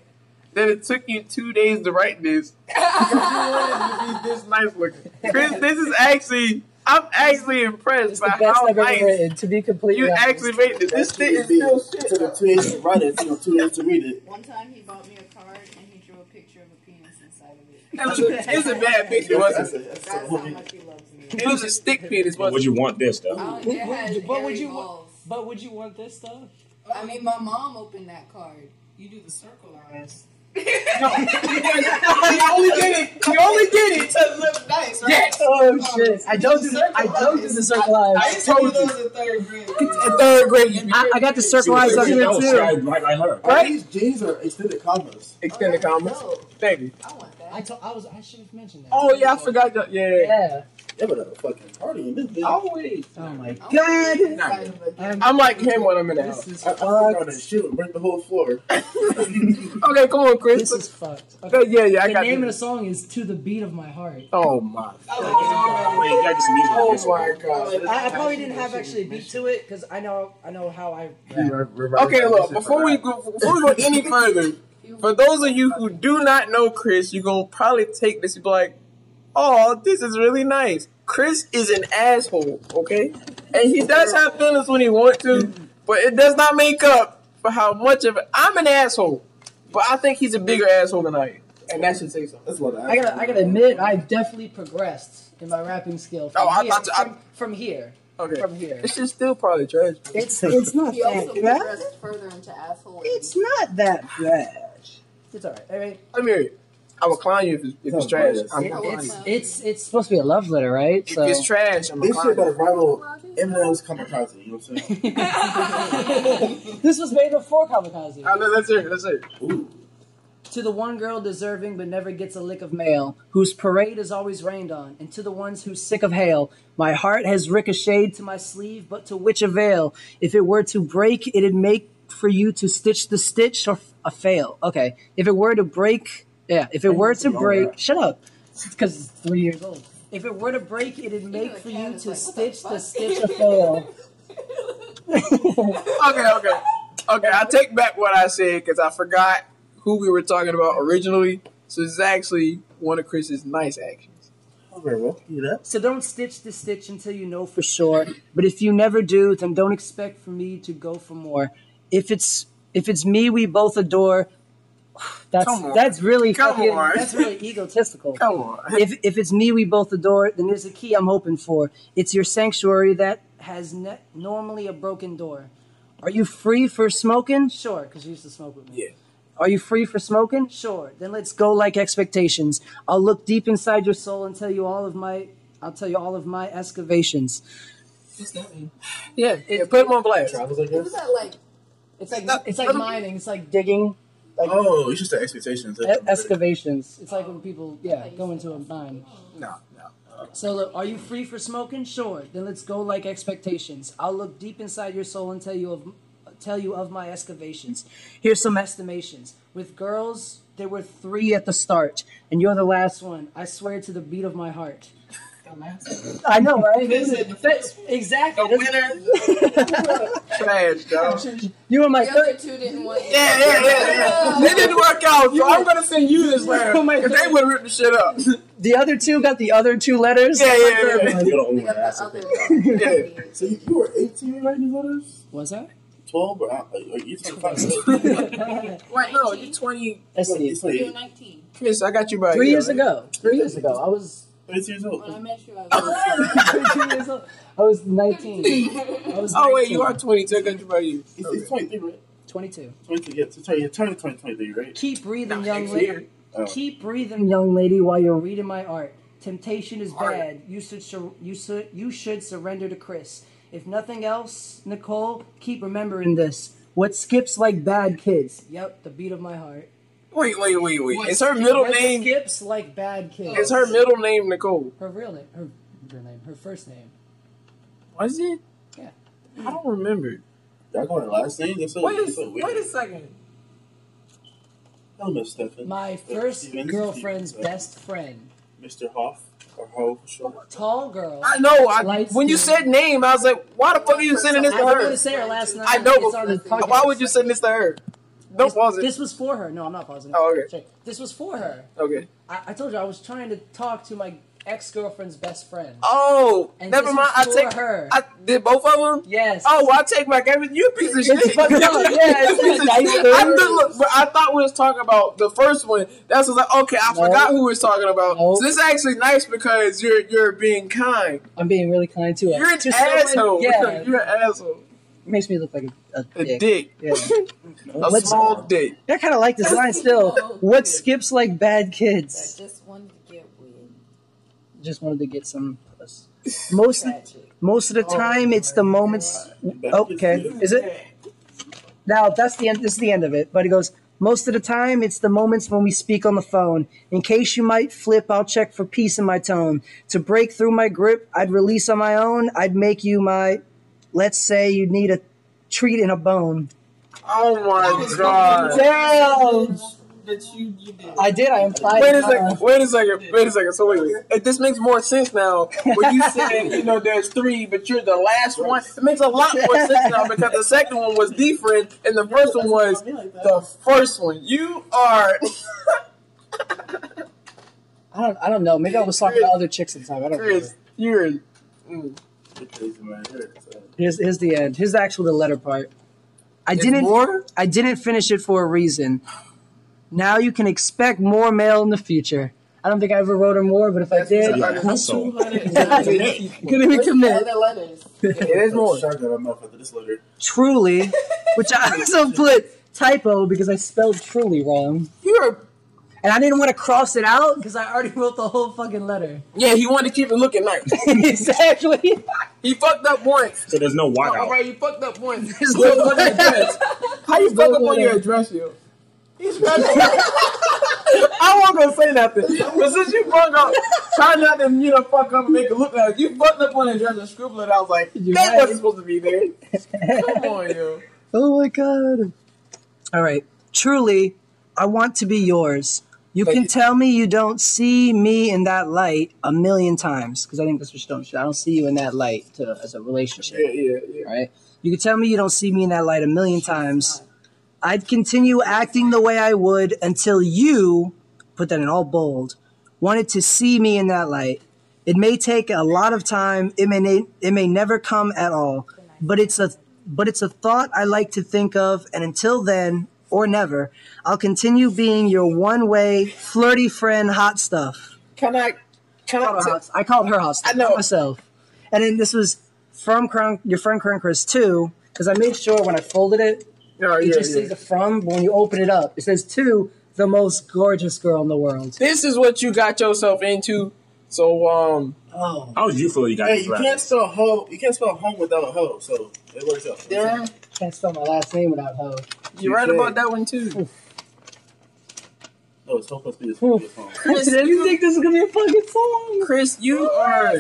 that it took you two days to write this. Because you wanted to be this nice looking. Chris, this is actually. I'm actually impressed it's by how nice written, to be completely you honest. Actually made this. This thing is still shit. It took two days to write it. It took two days to read it. One time he bought me a card and he drew a picture of a penis inside of it. It was a, it was a bad picture, wasn't it? That's how much he loves me. It was a stick penis, wasn't it? Would you want this stuff? Oh, it has but, would you want, but would you want this stuff? I mean, my mom opened that card. You do the circle eyes. No, you only did it. You only did it to look nice, right? Yes. Oh shit! I don't do. The, I don't do the circle eyes. I, I used to do those in third grade. In third grade, I, I got the circle eyes up here too. Right, I heard. Right? These jeans are extended commas. Extended commas, baby. I want that. I told. I was. I should have mentioned that. Oh yeah, I forgot that. Yeah. Yeah. They would have a fucking party in this bitch. Always. Oh my god. Nah, I'm, I'm like him when I'm in the house. This is fucked. I'm gonna shoot and break the whole floor. Okay, come on, Chris. This is fucked. Okay. Okay, yeah, yeah, I the got The name you. of the song is To the Beat of My Heart. Oh my. Oh, wait, just oh my god. I, I probably didn't have actually a beat to it because I know I know how I. Rap. Okay, look, before we go, before we go any further, for those of you who do not know Chris, you're gonna probably take this and be like, oh, this is really nice. Chris is an asshole, okay? And he does have feelings when he wants to, but it does not make up for how much of it. I'm an asshole, but I think he's a bigger asshole than I am. And that should say something. That's what I, I gotta, I gotta admit, I've definitely progressed in my rapping skill from, oh, I, here, I, I, from, from here. Okay. From here. This is still probably trash. It's, it's not he that also bad. Progressed further into asshole. It's not that trash. It's all right. All right. Let me hear you. I will clown you if it's, if it's trash. It, I'm it's, it's, it's it's supposed to be a love letter, right? So. If it's trash, I'm this shit that rival Eminem's Kamikaze. You know what I'm saying? This was made before Kamikaze. Oh, no, that's it. That's it. Ooh. To the one girl deserving but never gets a lick of mail, whose parade is always rained on, and to the ones who's sick of hail, my heart has ricocheted to my sleeve, but to which avail? If it were to break, it'd make for you to stitch the stitch or a fail. Okay, if it were to break. Yeah, if it I were to break, that. Shut up, because it's three years old. If it were to break, it'd make Ew, for you to like, stitch the, the stitch of fail. okay, okay, okay. I take back what I said because I forgot who we were talking about originally. So it's actually one of Chris's nice actions. Okay, well, do that. So don't stitch the stitch until you know for sure. But if you never do, then don't expect for me to go for more. If it's if it's me, we both adore. That's that's really fucking, that's really egotistical. Come on. If if it's me we both adore, then there's a key I'm hoping for. It's your sanctuary that has ne normally a broken door. Are you free for smoking? Sure, because you used to smoke with me. Yeah. Are you free for smoking? Sure. Then let's go like expectations. I'll look deep inside your soul and tell you all of my I'll tell you all of my excavations. What's that mean? Yeah, it, it, put them on blast. Travels like this. It's like it's like, it's like mining. It's like digging. Like, oh, it's just the excavations. Excavations. It's like when people, yeah, go into a mine. No, no. So, look, are you free for smoking? Sure. Then let's go like expectations. I'll look deep inside your soul and tell you of tell you of my excavations. Here's some estimations. With girls, there were three at the start, and you're the last one. I swear to the beat of my heart. I know, right? That's, exactly. The winner. Trash, dog. You were my third. Two didn't win. Yeah, yeah, yeah. yeah. They didn't work out, so I'm going to send you this letter. Because they would have ripped the shit up. The other two got the other two letters? Yeah, yeah, yeah. yeah. You don't own ass. Yeah. So you were eighteen writing letters? What's that? twelve or like, like, you're twenty-five. Right, no, you're twenty. That's you're nineteen. Chris, I got you by Three here, years right? ago. Three years ago. I was... Years old. When I met you, I was nineteen years old. I was nineteen. I was oh, nineteen. Wait, you are twenty-two. I got you by you. It's, it's twenty-three, right? twenty-two. twenty-two, yeah. So you're turning twenty-three, right? Keep breathing, no, young lady. Oh. Keep breathing, young lady, while you're reading my art. Temptation is art. Bad. You should, sur you, su you should surrender to Chris. If nothing else, Nicole, keep remembering this. What skips like bad kids? Yep, the beat of my heart. Wait, wait, wait, wait. What? Is her middle name... Skips like bad kids. Is her middle name Nicole? Her real name. Her real name. Her first name. Was it? Yeah. I don't remember. Y'all going to last name? That's so, wait, that's so weird. Wait a second. Hello, Stephen. My first Steven, girlfriend's Steven, best friend. Mister Hoff. Or Ho, for sure. Tall girl. I know. I, when you said name, I was like, why the fuck are you sending this to her? I was going to say her last name. I know, but why would you send this to her? Don't this, pause it. This was for her. No, I'm not pausing it. Oh, okay. Sorry. This was for her. Okay. I, I told you I was trying to talk to my ex-girlfriend's best friend. Oh, and never mind. I take her. I did both of them. Yes. Oh, well, I take my game. You piece of shit. It's fucked up. Yeah, it's piece of nice shit. I thought, look, but I thought we was talking about the first one. That's like okay. I no. forgot who we was talking about. No. So this is actually nice because you're you're being kind. I'm being really kind too. You're an Just asshole. Yeah. You're an asshole. Makes me look like a, a, a dick. dick. Yeah. A Let's, small dick. I kind of like this line still. What skips like bad kids? I just wanted to get weird. Just wanted to get some puss. Most, most of the time, oh, it's the moments. Oh, okay, is it? Now that's the end. This is the end of it. But it goes. Most of the time, it's the moments when we speak on the phone. In case you might flip, I'll check for peace in my tone. To break through my grip, I'd release on my own. I'd make you my. Let's say you need a treat in a bone. Oh my god! Damn! That you, you did. I did. I implied. Wait a second. Wait a second. Wait a second. So wait, wait. This makes more sense now. When you said you know there's three, but you're the last one. It makes a lot more sense now because the second one was different, and the first one was the first one. You are. I don't. I don't know. Maybe I was talking to other chicks at the time. I don't know. Chris, you're. Mm. Here's, here's the end. Here's the actual the letter part. I didn't. More? I didn't finish it for a reason. Now you can expect more mail in the future. I don't think I ever wrote her more, but if That's I did, yeah, I'm so. Couldn't even commit. There's more. Truly, which I also put typo because I spelled truly wrong. You're. And I didn't want to cross it out because I already wrote the whole fucking letter. Yeah, he wanted to keep it looking nice. Exactly. He fucked up once. So there's no whiteout. All right, he fucked up once. There's no address. How you fuck up on your address, yo? He's trying to... I won't go say nothing. But since you fucked up, try not to mute a fuck up and make it look like you fucked up on the address and scribble it. I was like, that right. wasn't supposed to be there. Come on, yo. Oh, my God. All right. Truly, I want to be yours. You Thank can you. Tell me you don't see me in that light a million times, because I think that's what you don't. I don't see you in that light to, as a relationship. Yeah, yeah, yeah. Right? You can tell me you don't see me in that light a million She's times. Not. I'd continue acting the way I would until you, put that in all bold, wanted to see me in that light. It may take a lot of time. It may it may never come at all. But it's a but it's a thought I like to think of, and until then. Or never, I'll continue being your one-way flirty friend, hot stuff. Can I? Can I? I, I called her hot stuff. I know myself. And then this was from Crown, your friend Crown Chris too, because I made sure when I folded it, oh, it yeah, just yeah. says the from. But when you open it up, it says to the most gorgeous girl in the world. This is what you got yourself into. So um, oh, I was youthful. You got hey, you right. can't spell home. You can't spell home without a hoe. So it works out. Yeah. Can't spell my last name without hoe. You're right about that one, too. No, it's supposed to be a song. Chris, did you think this is gonna be a fucking song? Chris, you are.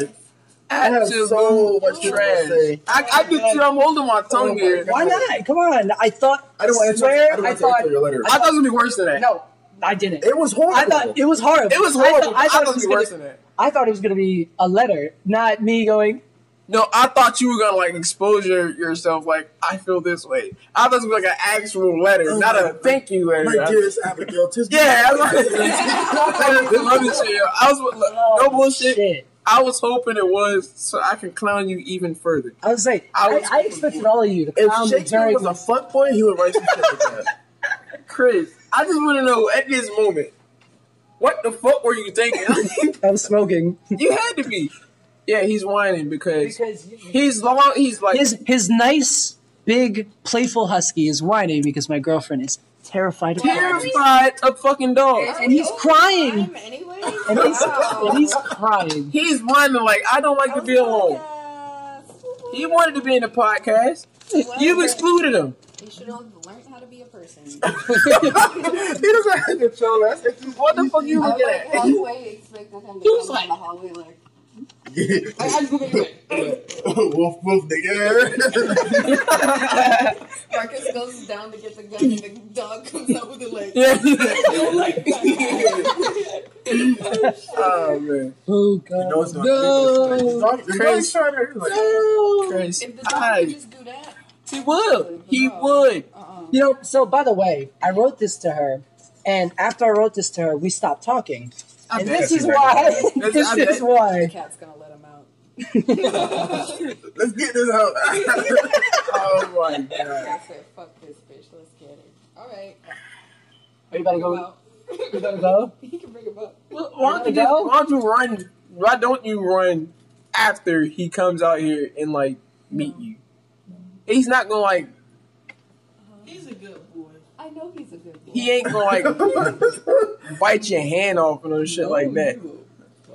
I have so much trash. I, I do too. I'm holding my tongue oh here. My Why not? Come on. I thought. I don't want to answer. I, I thought. Your letter. I thought it was gonna be worse than that. No, I didn't. It was horrible. I thought it was horrible. It was horrible. I thought, I thought, I thought it was gonna, worse than that. I thought it was gonna be a letter, not me going. No, I thought you were gonna like expose your, yourself. Like I feel this way. I thought it was like an actual letter, oh, not a God. Thank you letter. My dearest Abigail, yeah, I was no bullshit. I was hoping it was so I can clown you even further. I was like, I, was I, I expected you. all of you to clown me. If Shakespeare was a fuck boy, he would write some shit like that. Chris, I just want to know at this moment, what the fuck were you thinking? I'm smoking. You had to be. Yeah, he's whining because, because he's long. He's like his his nice, big, playful husky is whining because my girlfriend is terrified of terrified of fucking dogs, and he's crying. And he's, wow. and he's crying. He's whining like, I don't like oh, to be alone. Uh, he wanted to be in the podcast. Well, you excluded him. He should have learned how to be a person. He doesn't have control. What the fuck you look at? He was like, wolf, wolf, nigga. Marcus goes down to get the gun, and the dog comes out with the leg. Oh man! Oh God! You know it's not no, Chris, Chris, like, no. Chris, if the dog I, could just do that, he would. He would. Uh-uh. You know. So by the way, I wrote this to her, and after I wrote this to her, we stopped talking. I and this is why. This, this is, is why. The cat's gonna let him out. Let's get this out. Oh my God! I said, "Fuck this bitch. Let's get it." All right. Are you about to go? You gotta go. You can bring him up. Well, why don't you just, why don't you run? Why don't you run after he comes out here and like meet you? He's not gonna like. He's a good boy. I know he's a good boy. He ain't gonna like bite your hand off and no shit like that.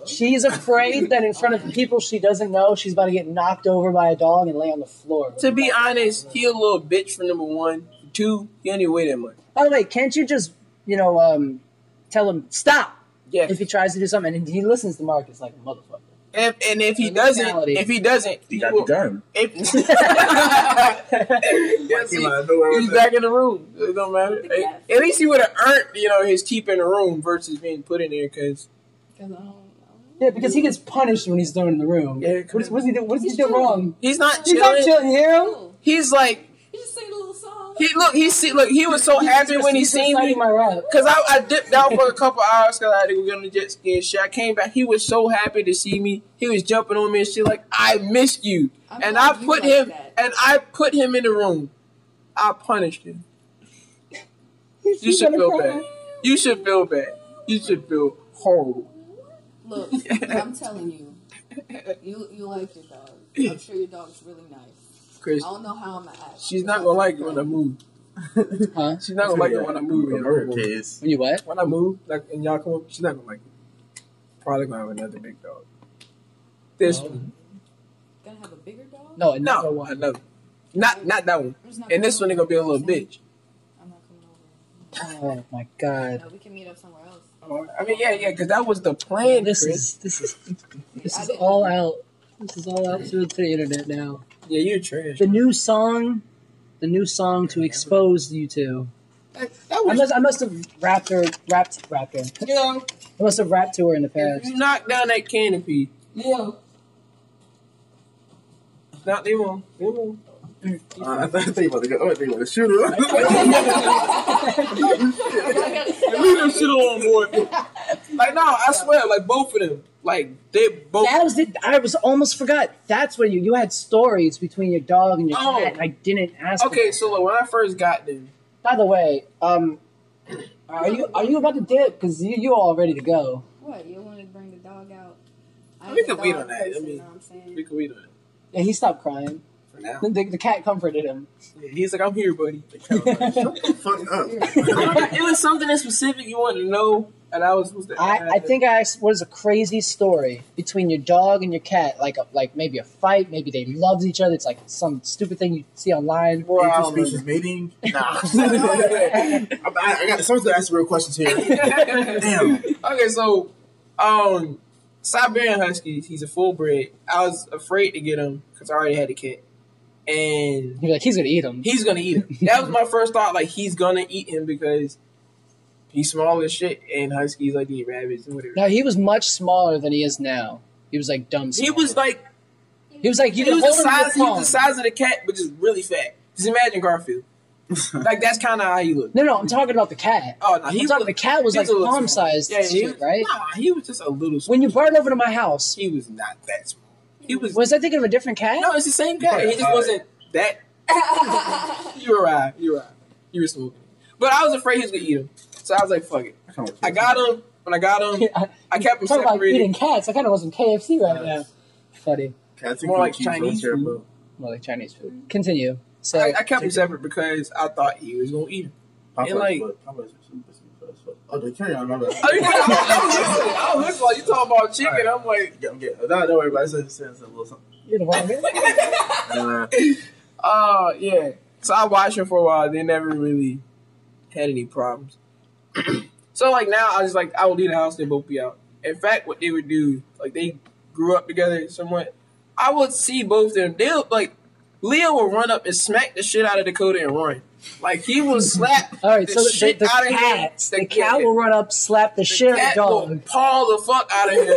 She's afraid that in front of people she doesn't know, she's about to get knocked over by a dog and lay on the floor. To be honest, he a little bitch for number one. Two, he only weigh that much. By the way, can't you just? You know, um, tell him stop. Yes. If he tries to do something, and he listens to Marcus like a motherfucker. If, and if he and doesn't, if he doesn't, he, he got will, the gun. If, yes, he, he's that. back in the room. It don't matter. At, at least he would have earned, you know, his keep in the room versus being put in there because. Yeah, because he gets punished when he's thrown in the room. Yeah, what, is, what does he do? What does he's he do chilling. wrong? He's not. He's chilling. not chilling. Hear him? He's like. He's just singing a little song. He look, he see, look, he was so he happy just, when he seen me. Because I, I dipped out for a couple hours because I had to go get on the jet ski and shit. I came back. He was so happy to see me. He was jumping on me and shit like, I missed you. I'm and I put him that. and I put him in the room. I punished him. You, you should feel cry. bad. You should feel bad. You should feel horrible. Look, I'm telling you, you you like your dog. I'm sure your dog's really nice. Chris, I don't know how I'm gonna act. She's not gonna like you when I move. Huh? She's not gonna like you when I move. When you what? When I move, like and y'all come up, she's not gonna like it. Probably gonna have another big dog. This no. one. Gonna have a bigger dog? No, another no, one. Another. Not not that one. Not and this one is gonna be a little bitch. I'm not coming over. Oh my God. No, we can meet up somewhere else. Oh, I mean, yeah, yeah, because that was the plan. This Chris. is this is this is all out. This is all out through the internet now. Yeah, you're trash. The new song, the new song to expose you to. That, that was I must, I must have rapped her, rapped, rapped her. You know, I must have rapped to her in the past. You knocked down that canopy. Yeah. Not they won't. They won't. Uh, I thought they were going to shoot her. Leave them shit alone, boy. Like no, I swear, like both of them. Like they both. That was it. I was almost forgot. That's when you you had stories between your dog and your oh. cat. And I didn't ask. Okay, them. so look, when I first got them. By the way, um, are you are you about to dip? Cause you you all ready to go. What you want to bring the dog out? I we can wait on that. Person, I mean, know what I'm saying? we can wait on it. Yeah, he stopped crying. For now, the, the cat comforted him. Yeah, he's like, "I'm here, buddy." The cat was like, "Shut the fuck up." It was something that's specific you wanted to know. And I was, was the I, I think I was a crazy story between your dog and your cat, like a, like maybe a fight, maybe they loved each other. It's like some stupid thing you see online. Interspecies mating? Nah. I, I got something to ask real questions here. Damn. Okay, so um, Siberian Husky, he's a full bred. I was afraid to get him because I already had a cat. And you're like, he's gonna eat him. He's gonna eat him. That was my first thought. Like, he's gonna eat him because he's small as shit, and huskies like to eat rabbits and whatever. No, he was much smaller than he is now. He was like dumb small. He was like, he was like, you he was the size, he was the size of the cat, but just really fat. Just imagine Garfield. Like that's kind of how he looked. No, no, I'm talking about the cat. Oh no, he was talking, the cat was like palm sized. Yeah, shit, was, right? Nah, he was just a little. Small. When you brought over to my house, he was not that small. He was. Was I thinking of a different cat? No, it's the same cat. He just wasn't that. You were right. You were right. You were smooth. But I was afraid he was gonna eat him. So I was like, fuck it. I got him. When I got him, I kept him separated. Talking about eating cats. I kind of was in K F C right now. Funny. Cats more like Chinese food. food. More like Chinese food. Continue. So I, I kept him separate because I thought he was going to eat him. And like... Oh, they carry on. I was listening. I was listening. Like, you talking about chicken. I'm like... Don't worry about it. It's just a little something. You're the one man. Oh, yeah. So I watched him for a while. They never really had any problems. So like now I was like I will leave the house, they both be out. In fact, what they would do, like they grew up together somewhat. I would see both of them. They'll like Leo would run up and smack the shit out of Dakota and run. Like he will slap all right, the so the, shit the, the out of cats, him. The, the cat, cat will run up, slap the, the shit out of the dog, paw the fuck out of him,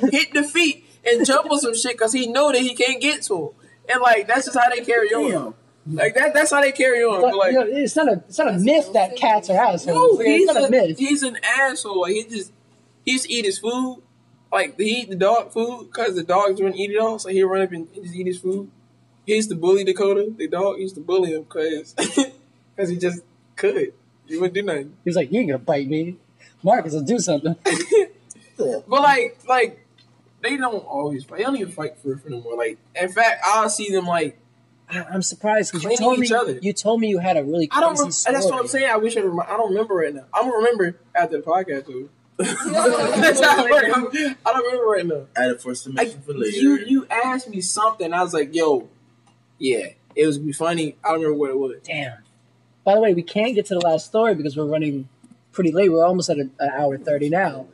and hit the feet and jump on some shit because he know that he can't get to him. And like that's just how they carry Damn. on. Like that that's how they carry on. But, but like, you know, it's not a it's not a myth that cats are assholes. No, he's, it's not a, a myth. He's an asshole. Like he just he just eat his food. Like he eat the dog food because the dogs wouldn't eat it all, so he'll run up and just eat his food. He used to bully Dakota. The dog used to bully him because he just could. He wouldn't do nothing. He was like, you ain't gonna bite me. Marcus will do something. But like like they don't always fight. They don't even fight for it anymore. Like in fact I'll see them like I'm surprised because you told me other. you told me you had a really crazy I don't rem- story. That's what I'm saying. I wish I remember. I don't remember right now. I'm gonna remember after the podcast. Dude. That's how it works. I don't remember right now. Add it for submission I, for later. You you asked me something. I was like, yo, yeah, it was be funny. I don't remember what it was. Damn. By the way, we can't get to the last story because we're running pretty late. We're almost at a, an hour thirty now,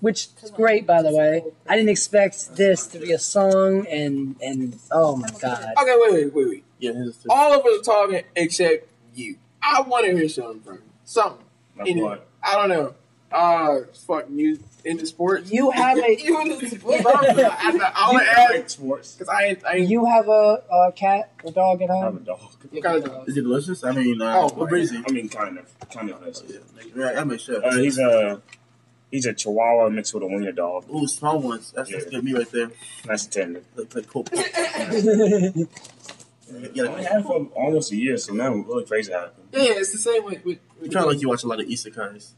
which is great, by the way. I didn't expect this to be a song, and, and oh, my God. Okay, wait, wait, wait, wait. Yeah, all of us are talking except you. I want to hear something from you. Something. Anyway, I don't know. Uh, fuck, you into sports? You have a... you into sports? I want to add sports. Cause I, I, you have a, a cat or dog at home? I have a dog. What kind of dog? Is it delicious? I mean, uh, oh, what breed is he? I mean, kind of. Kind of delicious. Yeah, I'm a chef. Uh, he's a... He's a chihuahua mixed with a wiener dog. Ooh, small ones. That's yeah. Good meat right there. Nice and tender. Like, like cool. Yeah, like, I had it for almost a year, so now I'm really crazy how it happened. Yeah, it's the same way. With, with kind of like you watch a lot of isekais.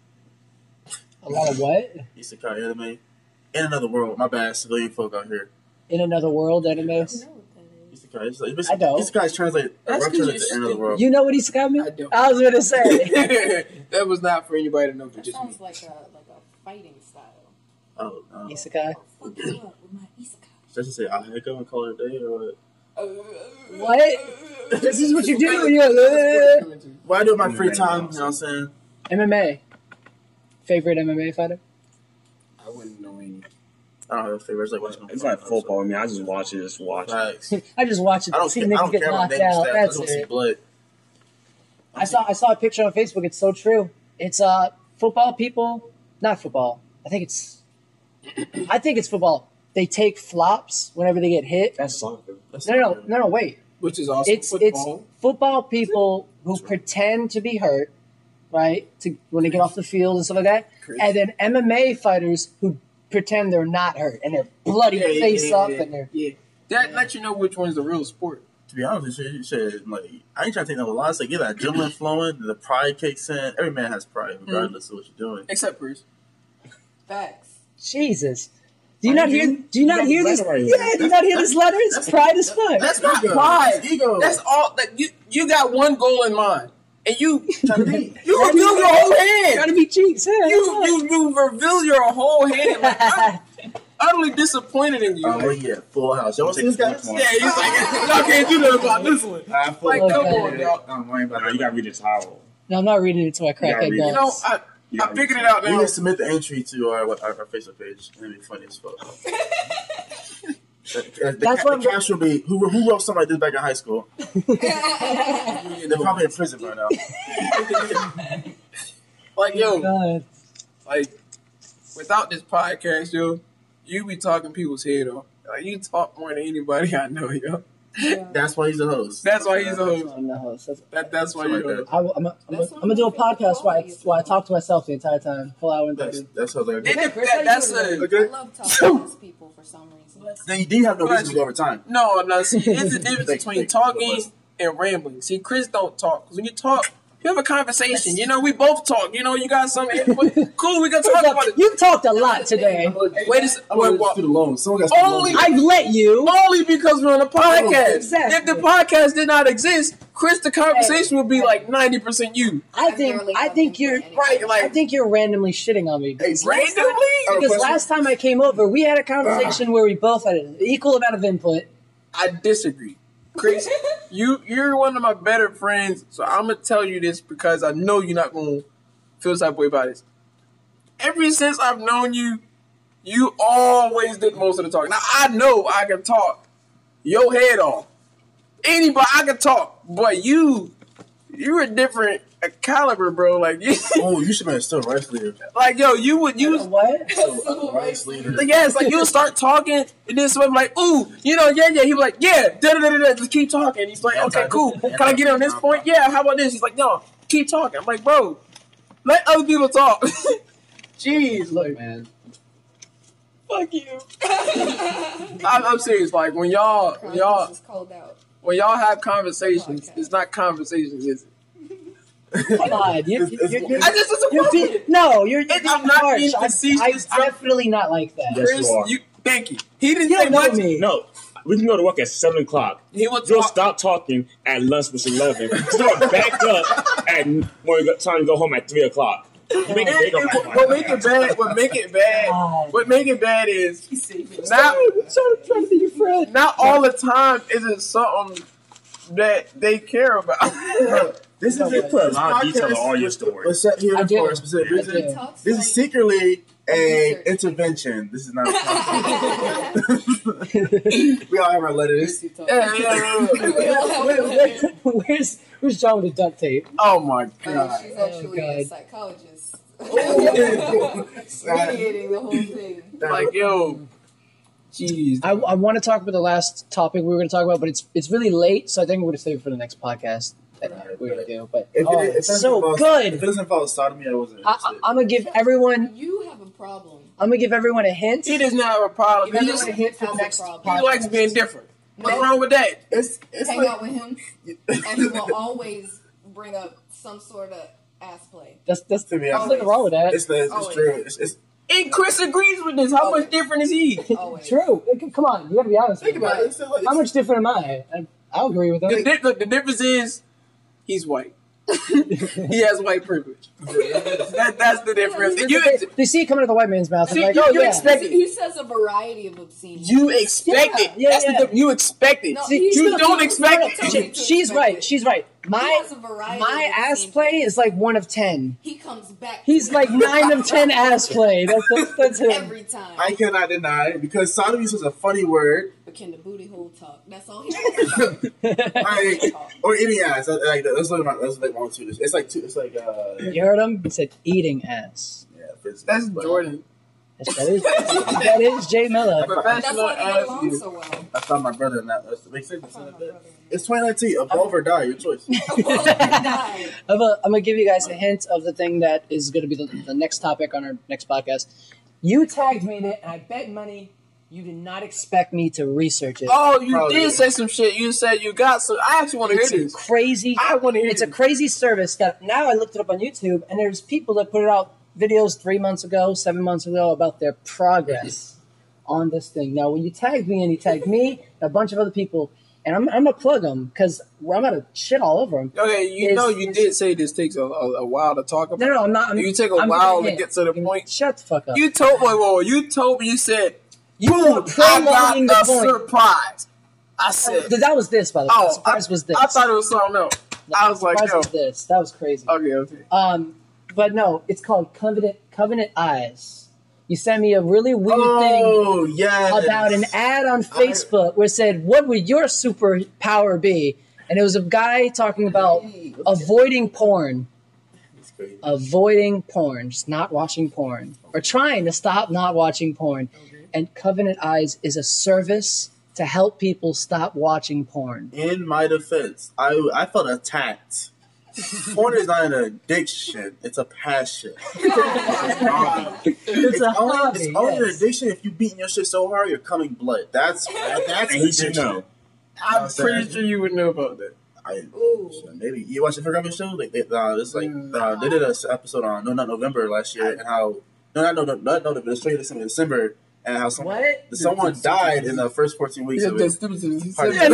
A lot of what? Isekai anime. In Another World. My bad, civilian folk out here. In Another World anime? I don't know what that is. Isekai. Like, I don't. Isekai is translated to Another World. You know what isekai means? I don't. I was going to say. That was not for anybody to know. That just sounds me. like a... Like fighting style. Oh, no. Isekai? Fuck you up with my isekai. Should I just say, I go and call it a day or what? What? This is what you do when you're... What I do in my free time, you know what I'm saying? M M A. Favorite M M A fighter? I wouldn't know any. I don't have a favorite. It's like, watching it's like football. I mean, I just watch it. Just watch it. I just watch it. I don't see niggas get knocked out. That's it. I saw, I saw a picture on Facebook. It's so true. It's uh, football people... Not football. I think it's. I think it's football. They take flops whenever they get hit. That's soccer. That's no, no, no, no, no. Wait. Which is also it's, football. It's football people who right. pretend to be hurt, right? To when they get off the field and stuff like that. Chris. And then M M A fighters who pretend they're not hurt and they're bloody yeah, face yeah, up yeah, and they're yeah. That yeah. lets you know which one's the real sport. To be honest with you, shit, like I ain't trying to take no loss. Like, get that adrenaline flowing, the pride kicks in. Every man has pride, regardless mm. of what you're doing. Except Bruce. Facts. Jesus. Do you I not mean, hear? Do you not hear this? Right yeah, do you not hear this letter? It's pride as fuck. That's not pride. That's ego. That's all. That you you got one goal in mind, and you try to be, you reveal your whole hand. Trying to be cheeks. Yeah, you, you you reveal your whole hand. Like, I'm utterly disappointed in you. Oh yeah, Full House. Y'all see this guy? Yeah, he's like, y'all can't do nothing about this one. Nah, I'm like, okay. Come on, y'all. I'm worried about it. You gotta read the title. No, I'm not reading it until I crack it. You know, I, I figured it out now. We can submit the entry to our our, our Facebook page. It'll be funny as fuck. The, the, the, That's ca- what the caption would be, who, who wrote something like this back in high school? They're probably in prison right now. Like, yo, God. Like, without this podcast, yo, you be talking people's head off. Like, you talk more than anybody I know, yo. Yeah. That's why he's a host. That's why he's a host. I'm the host. That's, that, that's why you're a host. I, I'm going to do a podcast where I, where I talk to myself the entire time. Full hour and thirty. That sounds like a good idea. I love talking to these people for some reason. Then you do have no reason to go over time. No, no. See, it's the difference between talking and rambling. See, Chris don't talk. Because when you talk, you have a conversation. You know, we both talk. You know, you got something. Cool, we can talk about it. You talked a lot today. Wait a second. I've let you. Only because we're on a podcast. Oh, exactly. If the podcast did not exist, Chris, the conversation would be like ninety percent you. I think I think you're right. Like, I think you're randomly shitting on me. Randomly? Because last time I came over, we had a conversation uh, where we both had an equal amount of input. I disagree. Chris, you, you're one of my better friends, so I'm going to tell you this because I know you're not going to feel the type way about this. Ever since I've known you, you always did most of the talking. Now, I know I can talk your head off. Anybody, I can talk, but you, you're a different a caliber, bro. Like, you, oh, you should be a civil rights leader. Like, yo, you would use what? Civil rights leader. Like, yes, like you'll start talking, and then someone like, ooh, you know, yeah, yeah. He's like, yeah, da da da da. Just keep talking. He's like, okay, cool. Can I get on this point? Yeah. How about this? He's like, no, keep talking. I'm like, bro, let other people talk. Jeez, look, man. Fuck you. I'm, I'm serious. Like when y'all, when y'all, when y'all have conversations, it's not conversations, is it? Come on, you're, you're, you're, you're, I just disappointed. You're being, no, you're, you're being I'm not harsh. Being facetious. I'm, I'm definitely not like that. Yes, Chris, you are. You, thank you. He didn't you say what? Me. No, we can go to work at seven o'clock. He will You'll talk. stop talking at lunch, which is eleven. Start back up at when you're trying to go home at three o'clock. Make it, it, it, what, what make it bad? What make it bad? God. What make it bad is not trying to be your friend. Not all the time is it something that they care about. This no, is it. Put a lot of detail on all your stories. Let's set here for a specific reason. This is secretly an intervention. This is not. We all have our letters. Where's Where's John with the duct tape? Oh my god! She's actually a psychologist. Mediating the whole thing. Like yo. Jeez, I, I want to talk about the last topic we were going to talk about, but it's it's really late, so I think we're going to save it for the next podcast. That right, we're going to do, but if, oh, it, it's so follow, good. If it doesn't follow sodomy, I wasn't interested. I, I'm going to give everyone. You have a problem. I'm going to give everyone a hint. He does not have a problem. He, he doesn't have a hint for the next problem. He likes being different. What's wrong with that? It's, it's Hang like, out with him, and he will always bring up some sort of ass play. That's that's to me. There's nothing wrong with that. It's, the, it's true. It's, it's, And Chris agrees with this. How Always. much different is he? Always. True. Come on, you gotta be honest. Think about it. How much different am I? I I'll agree with that. The, di- look, the difference is he's white. He has white privilege. that, that's the difference. Yeah, you, ex- they, they see it coming out of the white man's mouth. See, like, you, oh, you yeah. expect it. He says a variety of obscene. You expect yeah. it. Yeah, that's yeah. The, you expect it. No, see, you don't expect it. She, she's right. It. She's right. My my ass play is like one of ten. He comes back. He's like nine of ten ass play. That's that's, that's him. Every time. I cannot deny it because sodomy is a funny word. But can the booty hole talk? That's all he talks about. I, or any ass. Like that's like that's like one two. It's like two. It's like uh. You heard him? He said eating ass. Yeah, that's Jordan. That's, that is that is Jay Miller. Professional ass. So well. I found my brother in that. That makes sense. It's twenty nineteen. Evolve or die, your choice. Evolve or die. I'm gonna give you guys a hint of the thing that is gonna be the, the next topic on our next podcast. You tagged me in it, and I bet money you did not expect me to research it. Oh, you Probably. did say some shit. You said you got some. I actually want to hear this. Crazy. I want to hear. It's this. a crazy service. That now I looked it up on YouTube, and there's people that put it out videos three months ago, seven months ago about their progress on this thing. Now, when you tagged me, and you tagged me, and a bunch of other people. and I'm, I'm gonna plug them because I'm gonna shit all over them. Okay, you is, know you is, did say this takes a, a, a while to talk about. No, no, I'm not. I'm, you take a I'm while to get to the point. Shut the fuck up. You told me. Well, you told me. You said you were prolonging the point. Surprise. I said that was this. By the way, oh, surprise I, was this. I thought it was something else. No, I was like, no. Was this. That was crazy. Okay, okay. Um, but no, it's called Covenant Covenant Eyes. You sent me a really weird oh, thing yes. about an ad on Facebook I, where it said, "What would your superpower be?" And it was a guy talking about hey, avoiding porn, avoiding porn, just not watching porn, or trying to stop not watching porn. Okay. And Covenant Eyes is a service to help people stop watching porn. In my defense, I I felt attacked. Porn is not an addiction; it's a passion. It's a hobby. It's, it's, a only, hobby, it's yes. only an addiction if you beating your shit so hard you're coming blood. That's that's addiction. You know. I'm What's pretty that? sure you would know about that. I, maybe you watch the programming show. Like they, uh, it's like mm. uh, they did an episode on No Not November last year, and how no not no no not November December. And how someone, someone died in the first fourteen weeks yeah, of it. Yeah, no,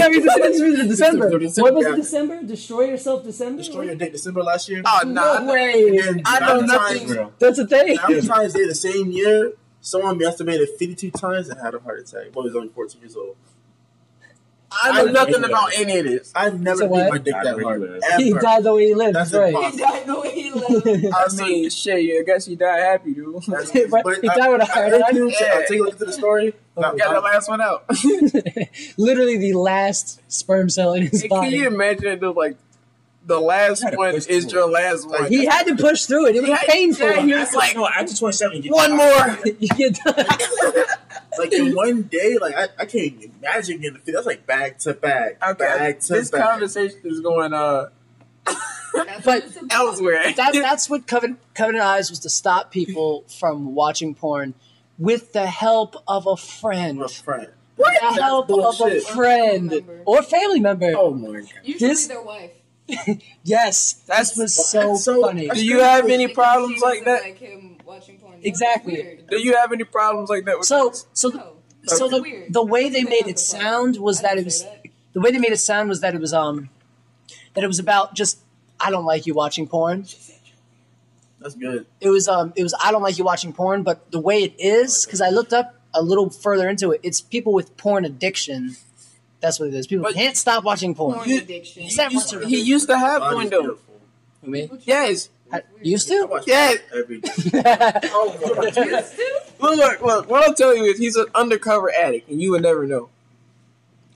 December. December. December. What was yeah. it, December? Destroy Yourself December? Destroy Your Date December last year? Oh, no, no way. I know nothing. Times, That's a thing. Nine times they the same year, someone masturbated fifty-two times and had a heart attack. Boy, he was only fourteen years old. I know I nothing about any of this. I've never so beat my dick that hard. He died the way he lived. That's right. Impossible. He died the way he lived. I mean, shit, I guess he died happy, dude. But he I, died with a heart attack. I'll take a look at the story. Got the last one out. Literally the last sperm cell in his hey, body. Can you imagine it though, like, the last one is through. your last one. He had to push through it. It was he painful. Had, he was like, no, I just want seven. One more. You get done. Like in one day, like I, I can't even imagine getting the fit. That's like bag to bag, okay. bag to this bag. This conversation is going uh, but elsewhere. That, that's what Covenant, Covenant Eyes was to stop people from watching porn with the help of a friend. A friend. What? With the that's help bullshit. of a friend or a family member. Oh my god! Usually this, their wife. Yes, that's was so, that's so funny. Do you have any problems like that? Like him watching porn. Exactly. Do you have any problems like that? With so, kids? so, the, no, so the, the way they made it sound was that it was that. the way they made it sound was that it was um that it was about just I don't like you watching porn. That's good. It was um it was I don't like you watching porn, but the way it is because I looked up a little further into it, it's people with porn addiction. That's what it is. People but can't stop watching porn. porn addiction. He, used to, he used to have one, though. Me? Yes. I, used to? Yes. Every day. Oh, look, look, look. What I'll tell you is he's an undercover addict, and you would never know.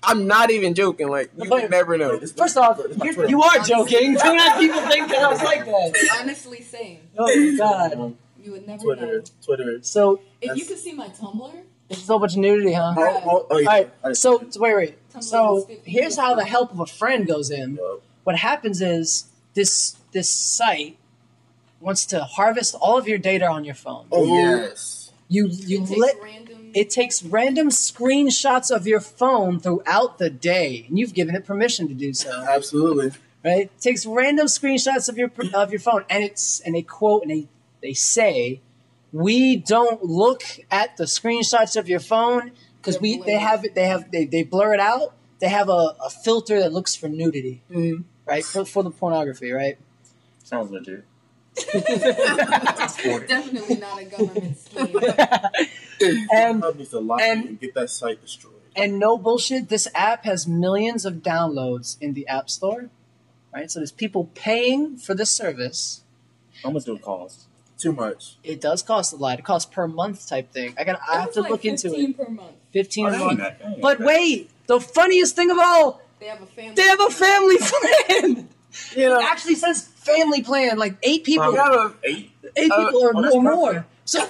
I'm not even joking. Like, you would never know. First off, you're, you are joking. Do not people think that I was like that. Honestly saying. Oh, God. You would never Twitter, know. Twitter, Twitter. So, if you could see my Tumblr. There's so much nudity, huh? Oh, oh, oh, yeah. All right. So, so wait, wait. So here's how the help of a friend goes in. What happens is this this site wants to harvest all of your data on your phone. Oh yes. You you it let takes random... it takes random screenshots of your phone throughout the day, and you've given it permission to do so. Absolutely. Right? It takes random screenshots of your of your phone, and it's and they quote and they they say, "We don't look at the screenshots of your phone." Because we, they have it, they have, they, they blur it out. They have a, a filter that looks for nudity, mm-hmm. right? For, for the pornography, right? Sounds legit. Definitely not a government scheme. And and get that site destroyed. And no bullshit, this app has millions of downloads in the App Store, right? So there's people paying for this service. How much do it cost? Too much. It does cost a lot. It costs per month type thing. I got. I have to like look into it. Fifteen per month. Fifteen per month. But wait, the funniest thing of all, they have a family. They have a family plan. You know, it actually says family plan. Like eight people. Um, eight. Eight uh, people or, oh, or more. So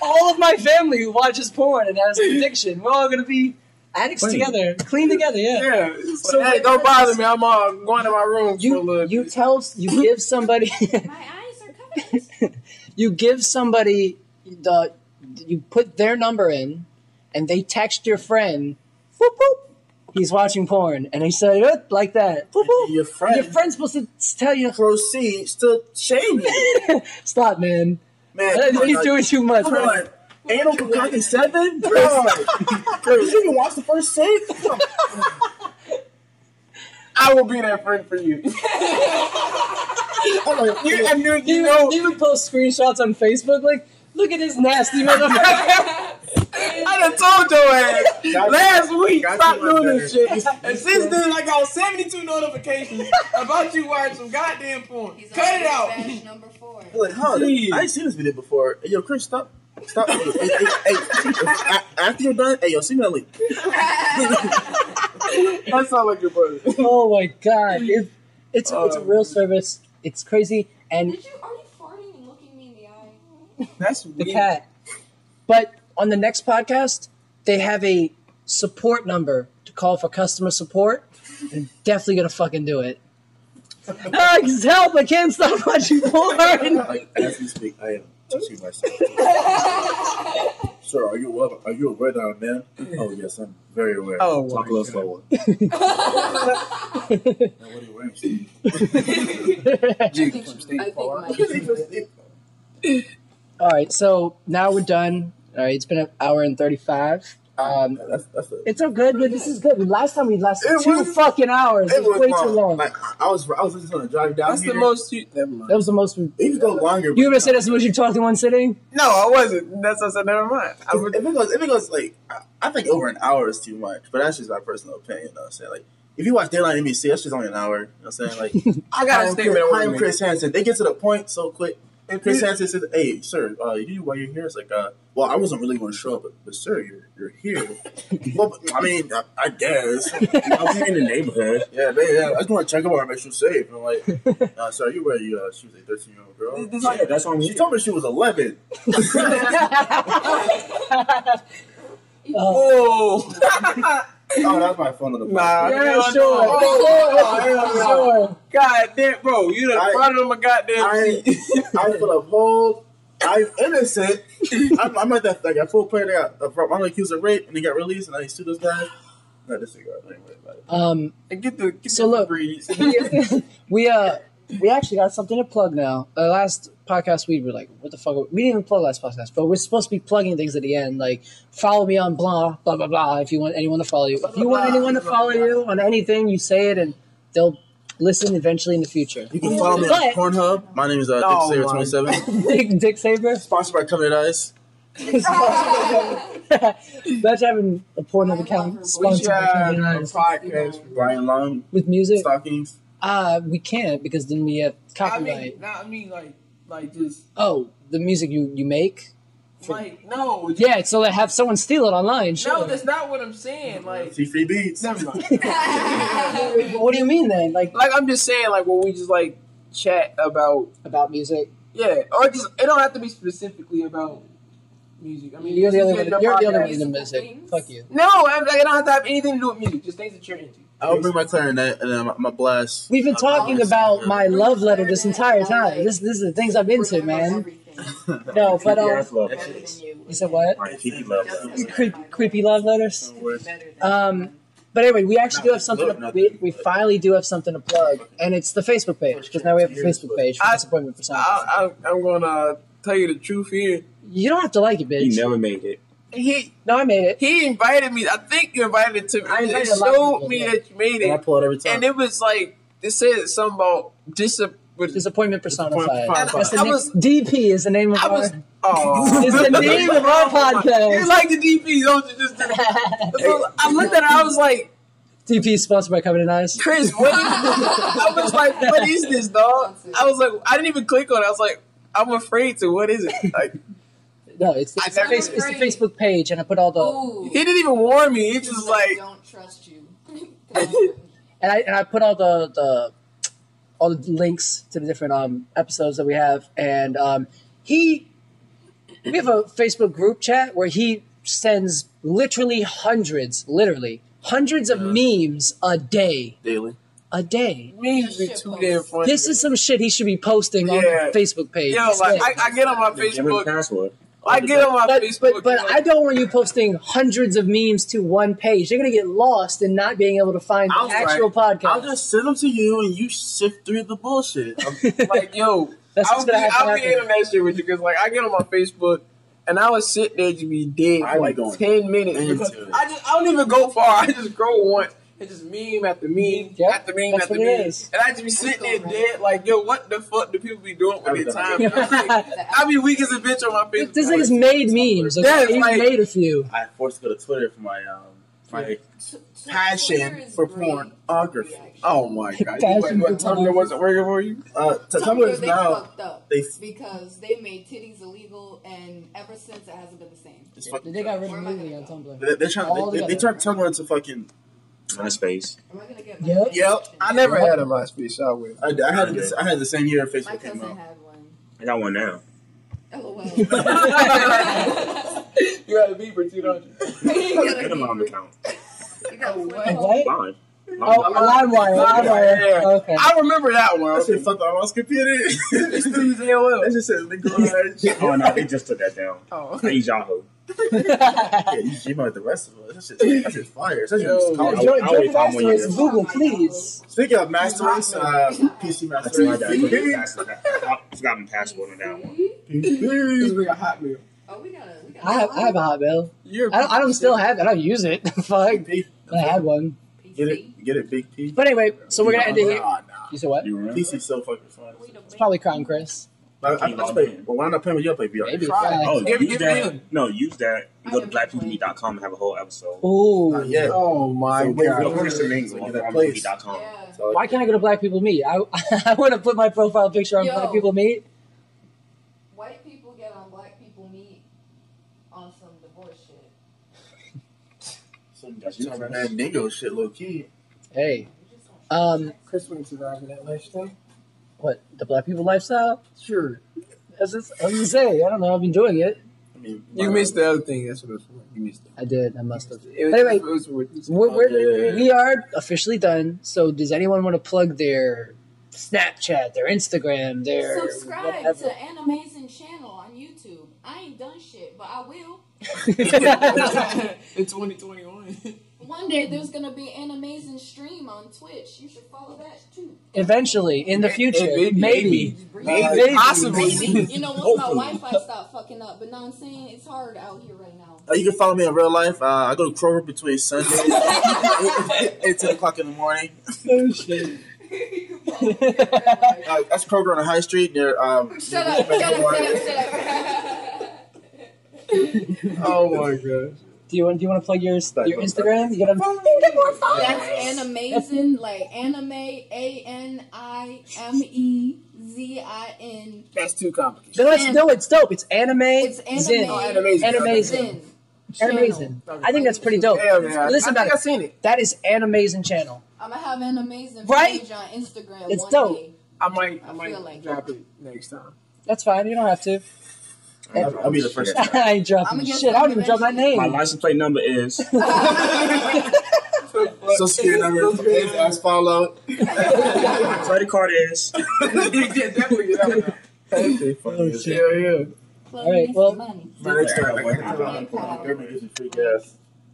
all of my family who watches porn and has an addiction, we're all gonna be addicts clean. together, clean together. Yeah. Yeah. So hey, don't bother me. I'm uh, going to my room you, for a little. You bit. tell. You give somebody. You give somebody the, you put their number in, and they text your friend, whoop, whoop, he's watching porn, and they say, oh, like that, whoop, whoop. Your friend, your friend's supposed to tell you, proceed, still shame you. Stop, man. Man, he's doing too much. Come on. Anal concocting seven? Bro, you didn't watch the first six? I will be that friend for you. I'm like, you, and you, you know, you would post screenshots on Facebook like, look at this nasty motherfucker. I done told your ass last week, stop doing this shit. And since then, I got seventy-two notifications about you watching some goddamn porn. He's Cut it out. Number four. Like, huh, Jeez. I ain't seen this video before. Yo, Chris, stop. Stop. Hey, hey, hey, hey, after you're done, hey, yo, see me that link. That sound like your brother. Oh my god. It, it's, um, it's a real service. It's crazy. And Did you, are you farting and looking me in the eye? That's weird. The cat. But on the next podcast, they have a support number to call for customer support. They're definitely going to fucking do it. Ah, help, I can't stop watching porn. I, as we speak, I am touching myself. Sir, are you aware, are you aware that I'm a man? Oh, yes, I'm very aware. Oh, Talk a little slower. Now, what are you wearing, Steve? Dude, from State Park. All right, so now we're done. All right, it's been an hour and thirty-five. Um, yeah, that's, that's a, it's so good, but this is good. Last time we lasted two was, fucking hours. It was way long. too long. Like, I was, I was just on a drive down. That's here. the most. You, never mind. That was the most. It was go longer. You ever say that's what you talked in one sitting? No, I wasn't. That's what I said. Never mind. I was, if it goes, if it goes like, I, I think over an hour is too much. But that's just my personal opinion. You know what I'm saying? Like, if you watch Dateline N B C, that's just only an hour. You know what I'm saying? Like, I got a statement. I'm Chris Hansen. They get to the point so quick. And Chris Hansen says, "Hey, sir, uh, you why you're here?" It's like, uh, "Well, I wasn't really going to show up, but, but sir, you're you're here." Well, I mean, I, I guess I'm in the neighborhood. Yeah, they, yeah. I just want to check up on her, make sure she's safe. And I'm like, uh, "Sir, you were you? Uh, she was a thirteen-year-old girl. This, this yeah, like, that's on me. She told me she was eleven." Whoa. Oh, that's my phone on the phone. Nah, yeah, sure. Oh, oh, sure. God damn, bro, you done farted on my goddamn seat. I feel appalled. I'm innocent. I'm, I'm at that, like, I full player. They got, I'm accused of rape, and they got released, and I sued those guys. No, this cigar. I ain't worried about it. Um, and get the, get so the look, breeze. we, uh, we actually got something to plug now. The last podcast we were like, what the fuck? We didn't even plug last podcast, but we're supposed to be plugging things at the end. Like, follow me on blah, blah, blah, blah. If you want anyone to follow you, if you want anyone to follow you on anything, you say it and they'll listen eventually in the future. You can follow me but, on Pornhub. My name is uh, oh, Dick Saber twenty-seven. Dick, Dick Saber. Sponsored by Covenant Eyes. That's having a Pornhub account sponsored by Covenant Eyes. Podcast with Brian Love. With music. Stockings. Uh, we can't because then we have copyright. I mean, not, I mean like, like just... Oh, the music you, you make? For, like, no. Just, yeah, so they have someone steal it online. Sure. No, that's not what I'm saying. Like, see free beats. Never mind. What do you mean then? Like, like I'm just saying, like, when we just, like, chat about... About music? Yeah, or just, it don't have to be specifically about... Music. I mean, you're the only one. You're the only one in music. Fuck you. No, I, I don't have to have anything to do with music. Just things that you're into. I'll bring my clarinet and uh, my, my blast. We've been talking uh, about my love letter this entire time. This, this is the things I'm into, man. No, but um, you said what? Creepy love letters. Creepy, creepy love letters. Um, but anyway, we actually do have something. To, we we finally do have something to plug, and it's the Facebook page because now we have a Facebook page for Disappointment Personified. I'm gonna tell you the truth here. You don't have to like it, bitch. He never made it. He no, I made it. He invited me. I think you invited it to me. I it showed me that you made it. And I pull it every time. And it was like, it said something about disap disappointment personified. Disappointment personified. I, I was, D P is the name of I was, our. Oh, it's the name of our podcast. You like the D P, don't you? Just do that. I looked at her. I was like, D P sponsored by Covenant Eyes. Chris, what? Is I was like, what is this, dog? I was like, I didn't even click on it. I was like, I'm afraid to. What is it? Like. No, it's the, it's, the face, it's the Facebook page, and I put all the... Ooh. He didn't even warn me. He just like... I don't trust you. and, I, and I put all the, the all the links to the different um, episodes that we have, and um, he... We have a Facebook group chat where he sends literally hundreds, literally, hundreds of mm-hmm. memes a day. Daily. A day. Memes be too damn funny. This is some shit he should be posting yeah. on the Facebook page. Yo, like, I, I get on my yeah, Facebook... password. I get on my but, Facebook. But, but I don't want you posting hundreds of memes to one page. You're going to get lost in not being able to find the actual right. podcast. I'll just send them to you and you sift through the bullshit. I'm like, yo, That's I'll, be, I'll be in that shit with you because, like, I get on my Facebook and I would sit there to be dead for like ten minutes. I, just, I don't even go far. I just go once. It's just meme after meme yep. after meme That's after meme. And I just be sitting there dead like, yo, what the fuck do people be doing with their time? I be weak as a bitch on my Facebook. This thing's made memes. Like, he like, made a few. I forced to go to Twitter for my um my passion for pornography. Oh my god. Tumblr wasn't working for you? Uh Tumblr is now fucked up because they made titties illegal, and ever since it hasn't been the same. They got rid of nudity on Tumblr. They turned they turned Tumblr into fucking MySpace. Am I gonna get my yep. yep. I never yep. had a MySpace. I would. I, I had. This, I had the same year Facebook came out. Had one. I got one now. LOL. You got a beeper too, don't you? You got a mom account. You got what? What? Oh, a line wire. Line wire. Yeah. Oh, okay. I remember that one. That shit fucked up. I was computer. They still use A O L. That just says LinkedIn. Oh no, they just took that down. Oh, they use Yahoo. Yeah, you came out with the rest of us. That shit's, that shit's fire. That shit's yo, cool. Yo, I, I join Masterrace. Google, please. Speaking of Masterrace, uh, P C Masterrace. I forgot my password on that one. Please bring a Hotmail. Oh, we got it. I have, I have a Hotmail. I don't, I don't still have it. I don't use it. Fuck. But I had one. Get it, get it, big P. But anyway, so we're gonna end it here. Nah, nah. You said what? P C's so fucking fun. It's probably Crown Chris. I, I, I just play, but why not play with your play V R? Maybe. Oh, give me that. No, use that. You go to black people meet dot com and have a whole episode. Oh, yeah. Oh my so god. Go Christian Mings on black people meet dot com. Yeah. So, why can't I go to Black People Meet? I I want to put my profile picture on Yo, Black People Meet. White people get on Black People Meet on some divorce shit. Some that dingo shit, low key. Hey, um, Chris wouldn't survive in that lifestyle. What, the Black people lifestyle? Sure. As I was gonna say, I don't know. I've been doing it. I mean, you missed the other thing. That's what it was for. You missed it. I did. I must have. It was, anyway, it was, it was, we're, we're, okay. we are officially done. So, does anyone want to plug their Snapchat, their Instagram, their subscribe whatever. To an amazing channel on YouTube? I ain't done shit, but I will. It's twenty twenty-one. One day there's gonna be an amazing stream on Twitch. You should follow that too. Eventually, in the future, it, it, maybe, maybe, maybe. maybe. Possibly. You know, once my Wi-Fi stop fucking up, but no, I'm saying it's hard out here right now. Uh, you can follow me in real life. Uh, I go to Kroger between Sunday and ten o'clock in the morning. Oh shit. uh, that's Kroger on the High Street. Near, um, shut, near up, shut, up, shut up! Shut up! Oh my gosh. Do you want? Do you want to plug your your Instagram? You gotta get more followers. That's an amazing, like anime, A N I M E Z I N. That's too complicated. No, it's, no, it's dope. It's anime. It's anime. Oh, animazing. Animazing. Animazing. I think that's pretty dope. Yeah, yeah. Listen, I think I've seen it. That is an amazing channel. I'm gonna have an amazing right? page on Instagram. It's one dope. Day. I might. I, I might like drop it. it next time. That's fine. You don't have to. I'll, I'll be the first. I ain't dropping shit. I don't even drop my name. My license plate number is. Social security number is as follow. Credit card is. Yeah, definitely. Oh shit! Yeah, yeah. All right. Well, my next time.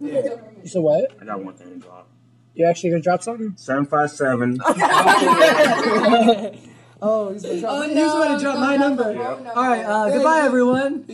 You said what? I got one thing to drop. You actually gonna drop something? Seven five seven. Oh, he's going to drop my number. All right, uh, goodbye, everyone.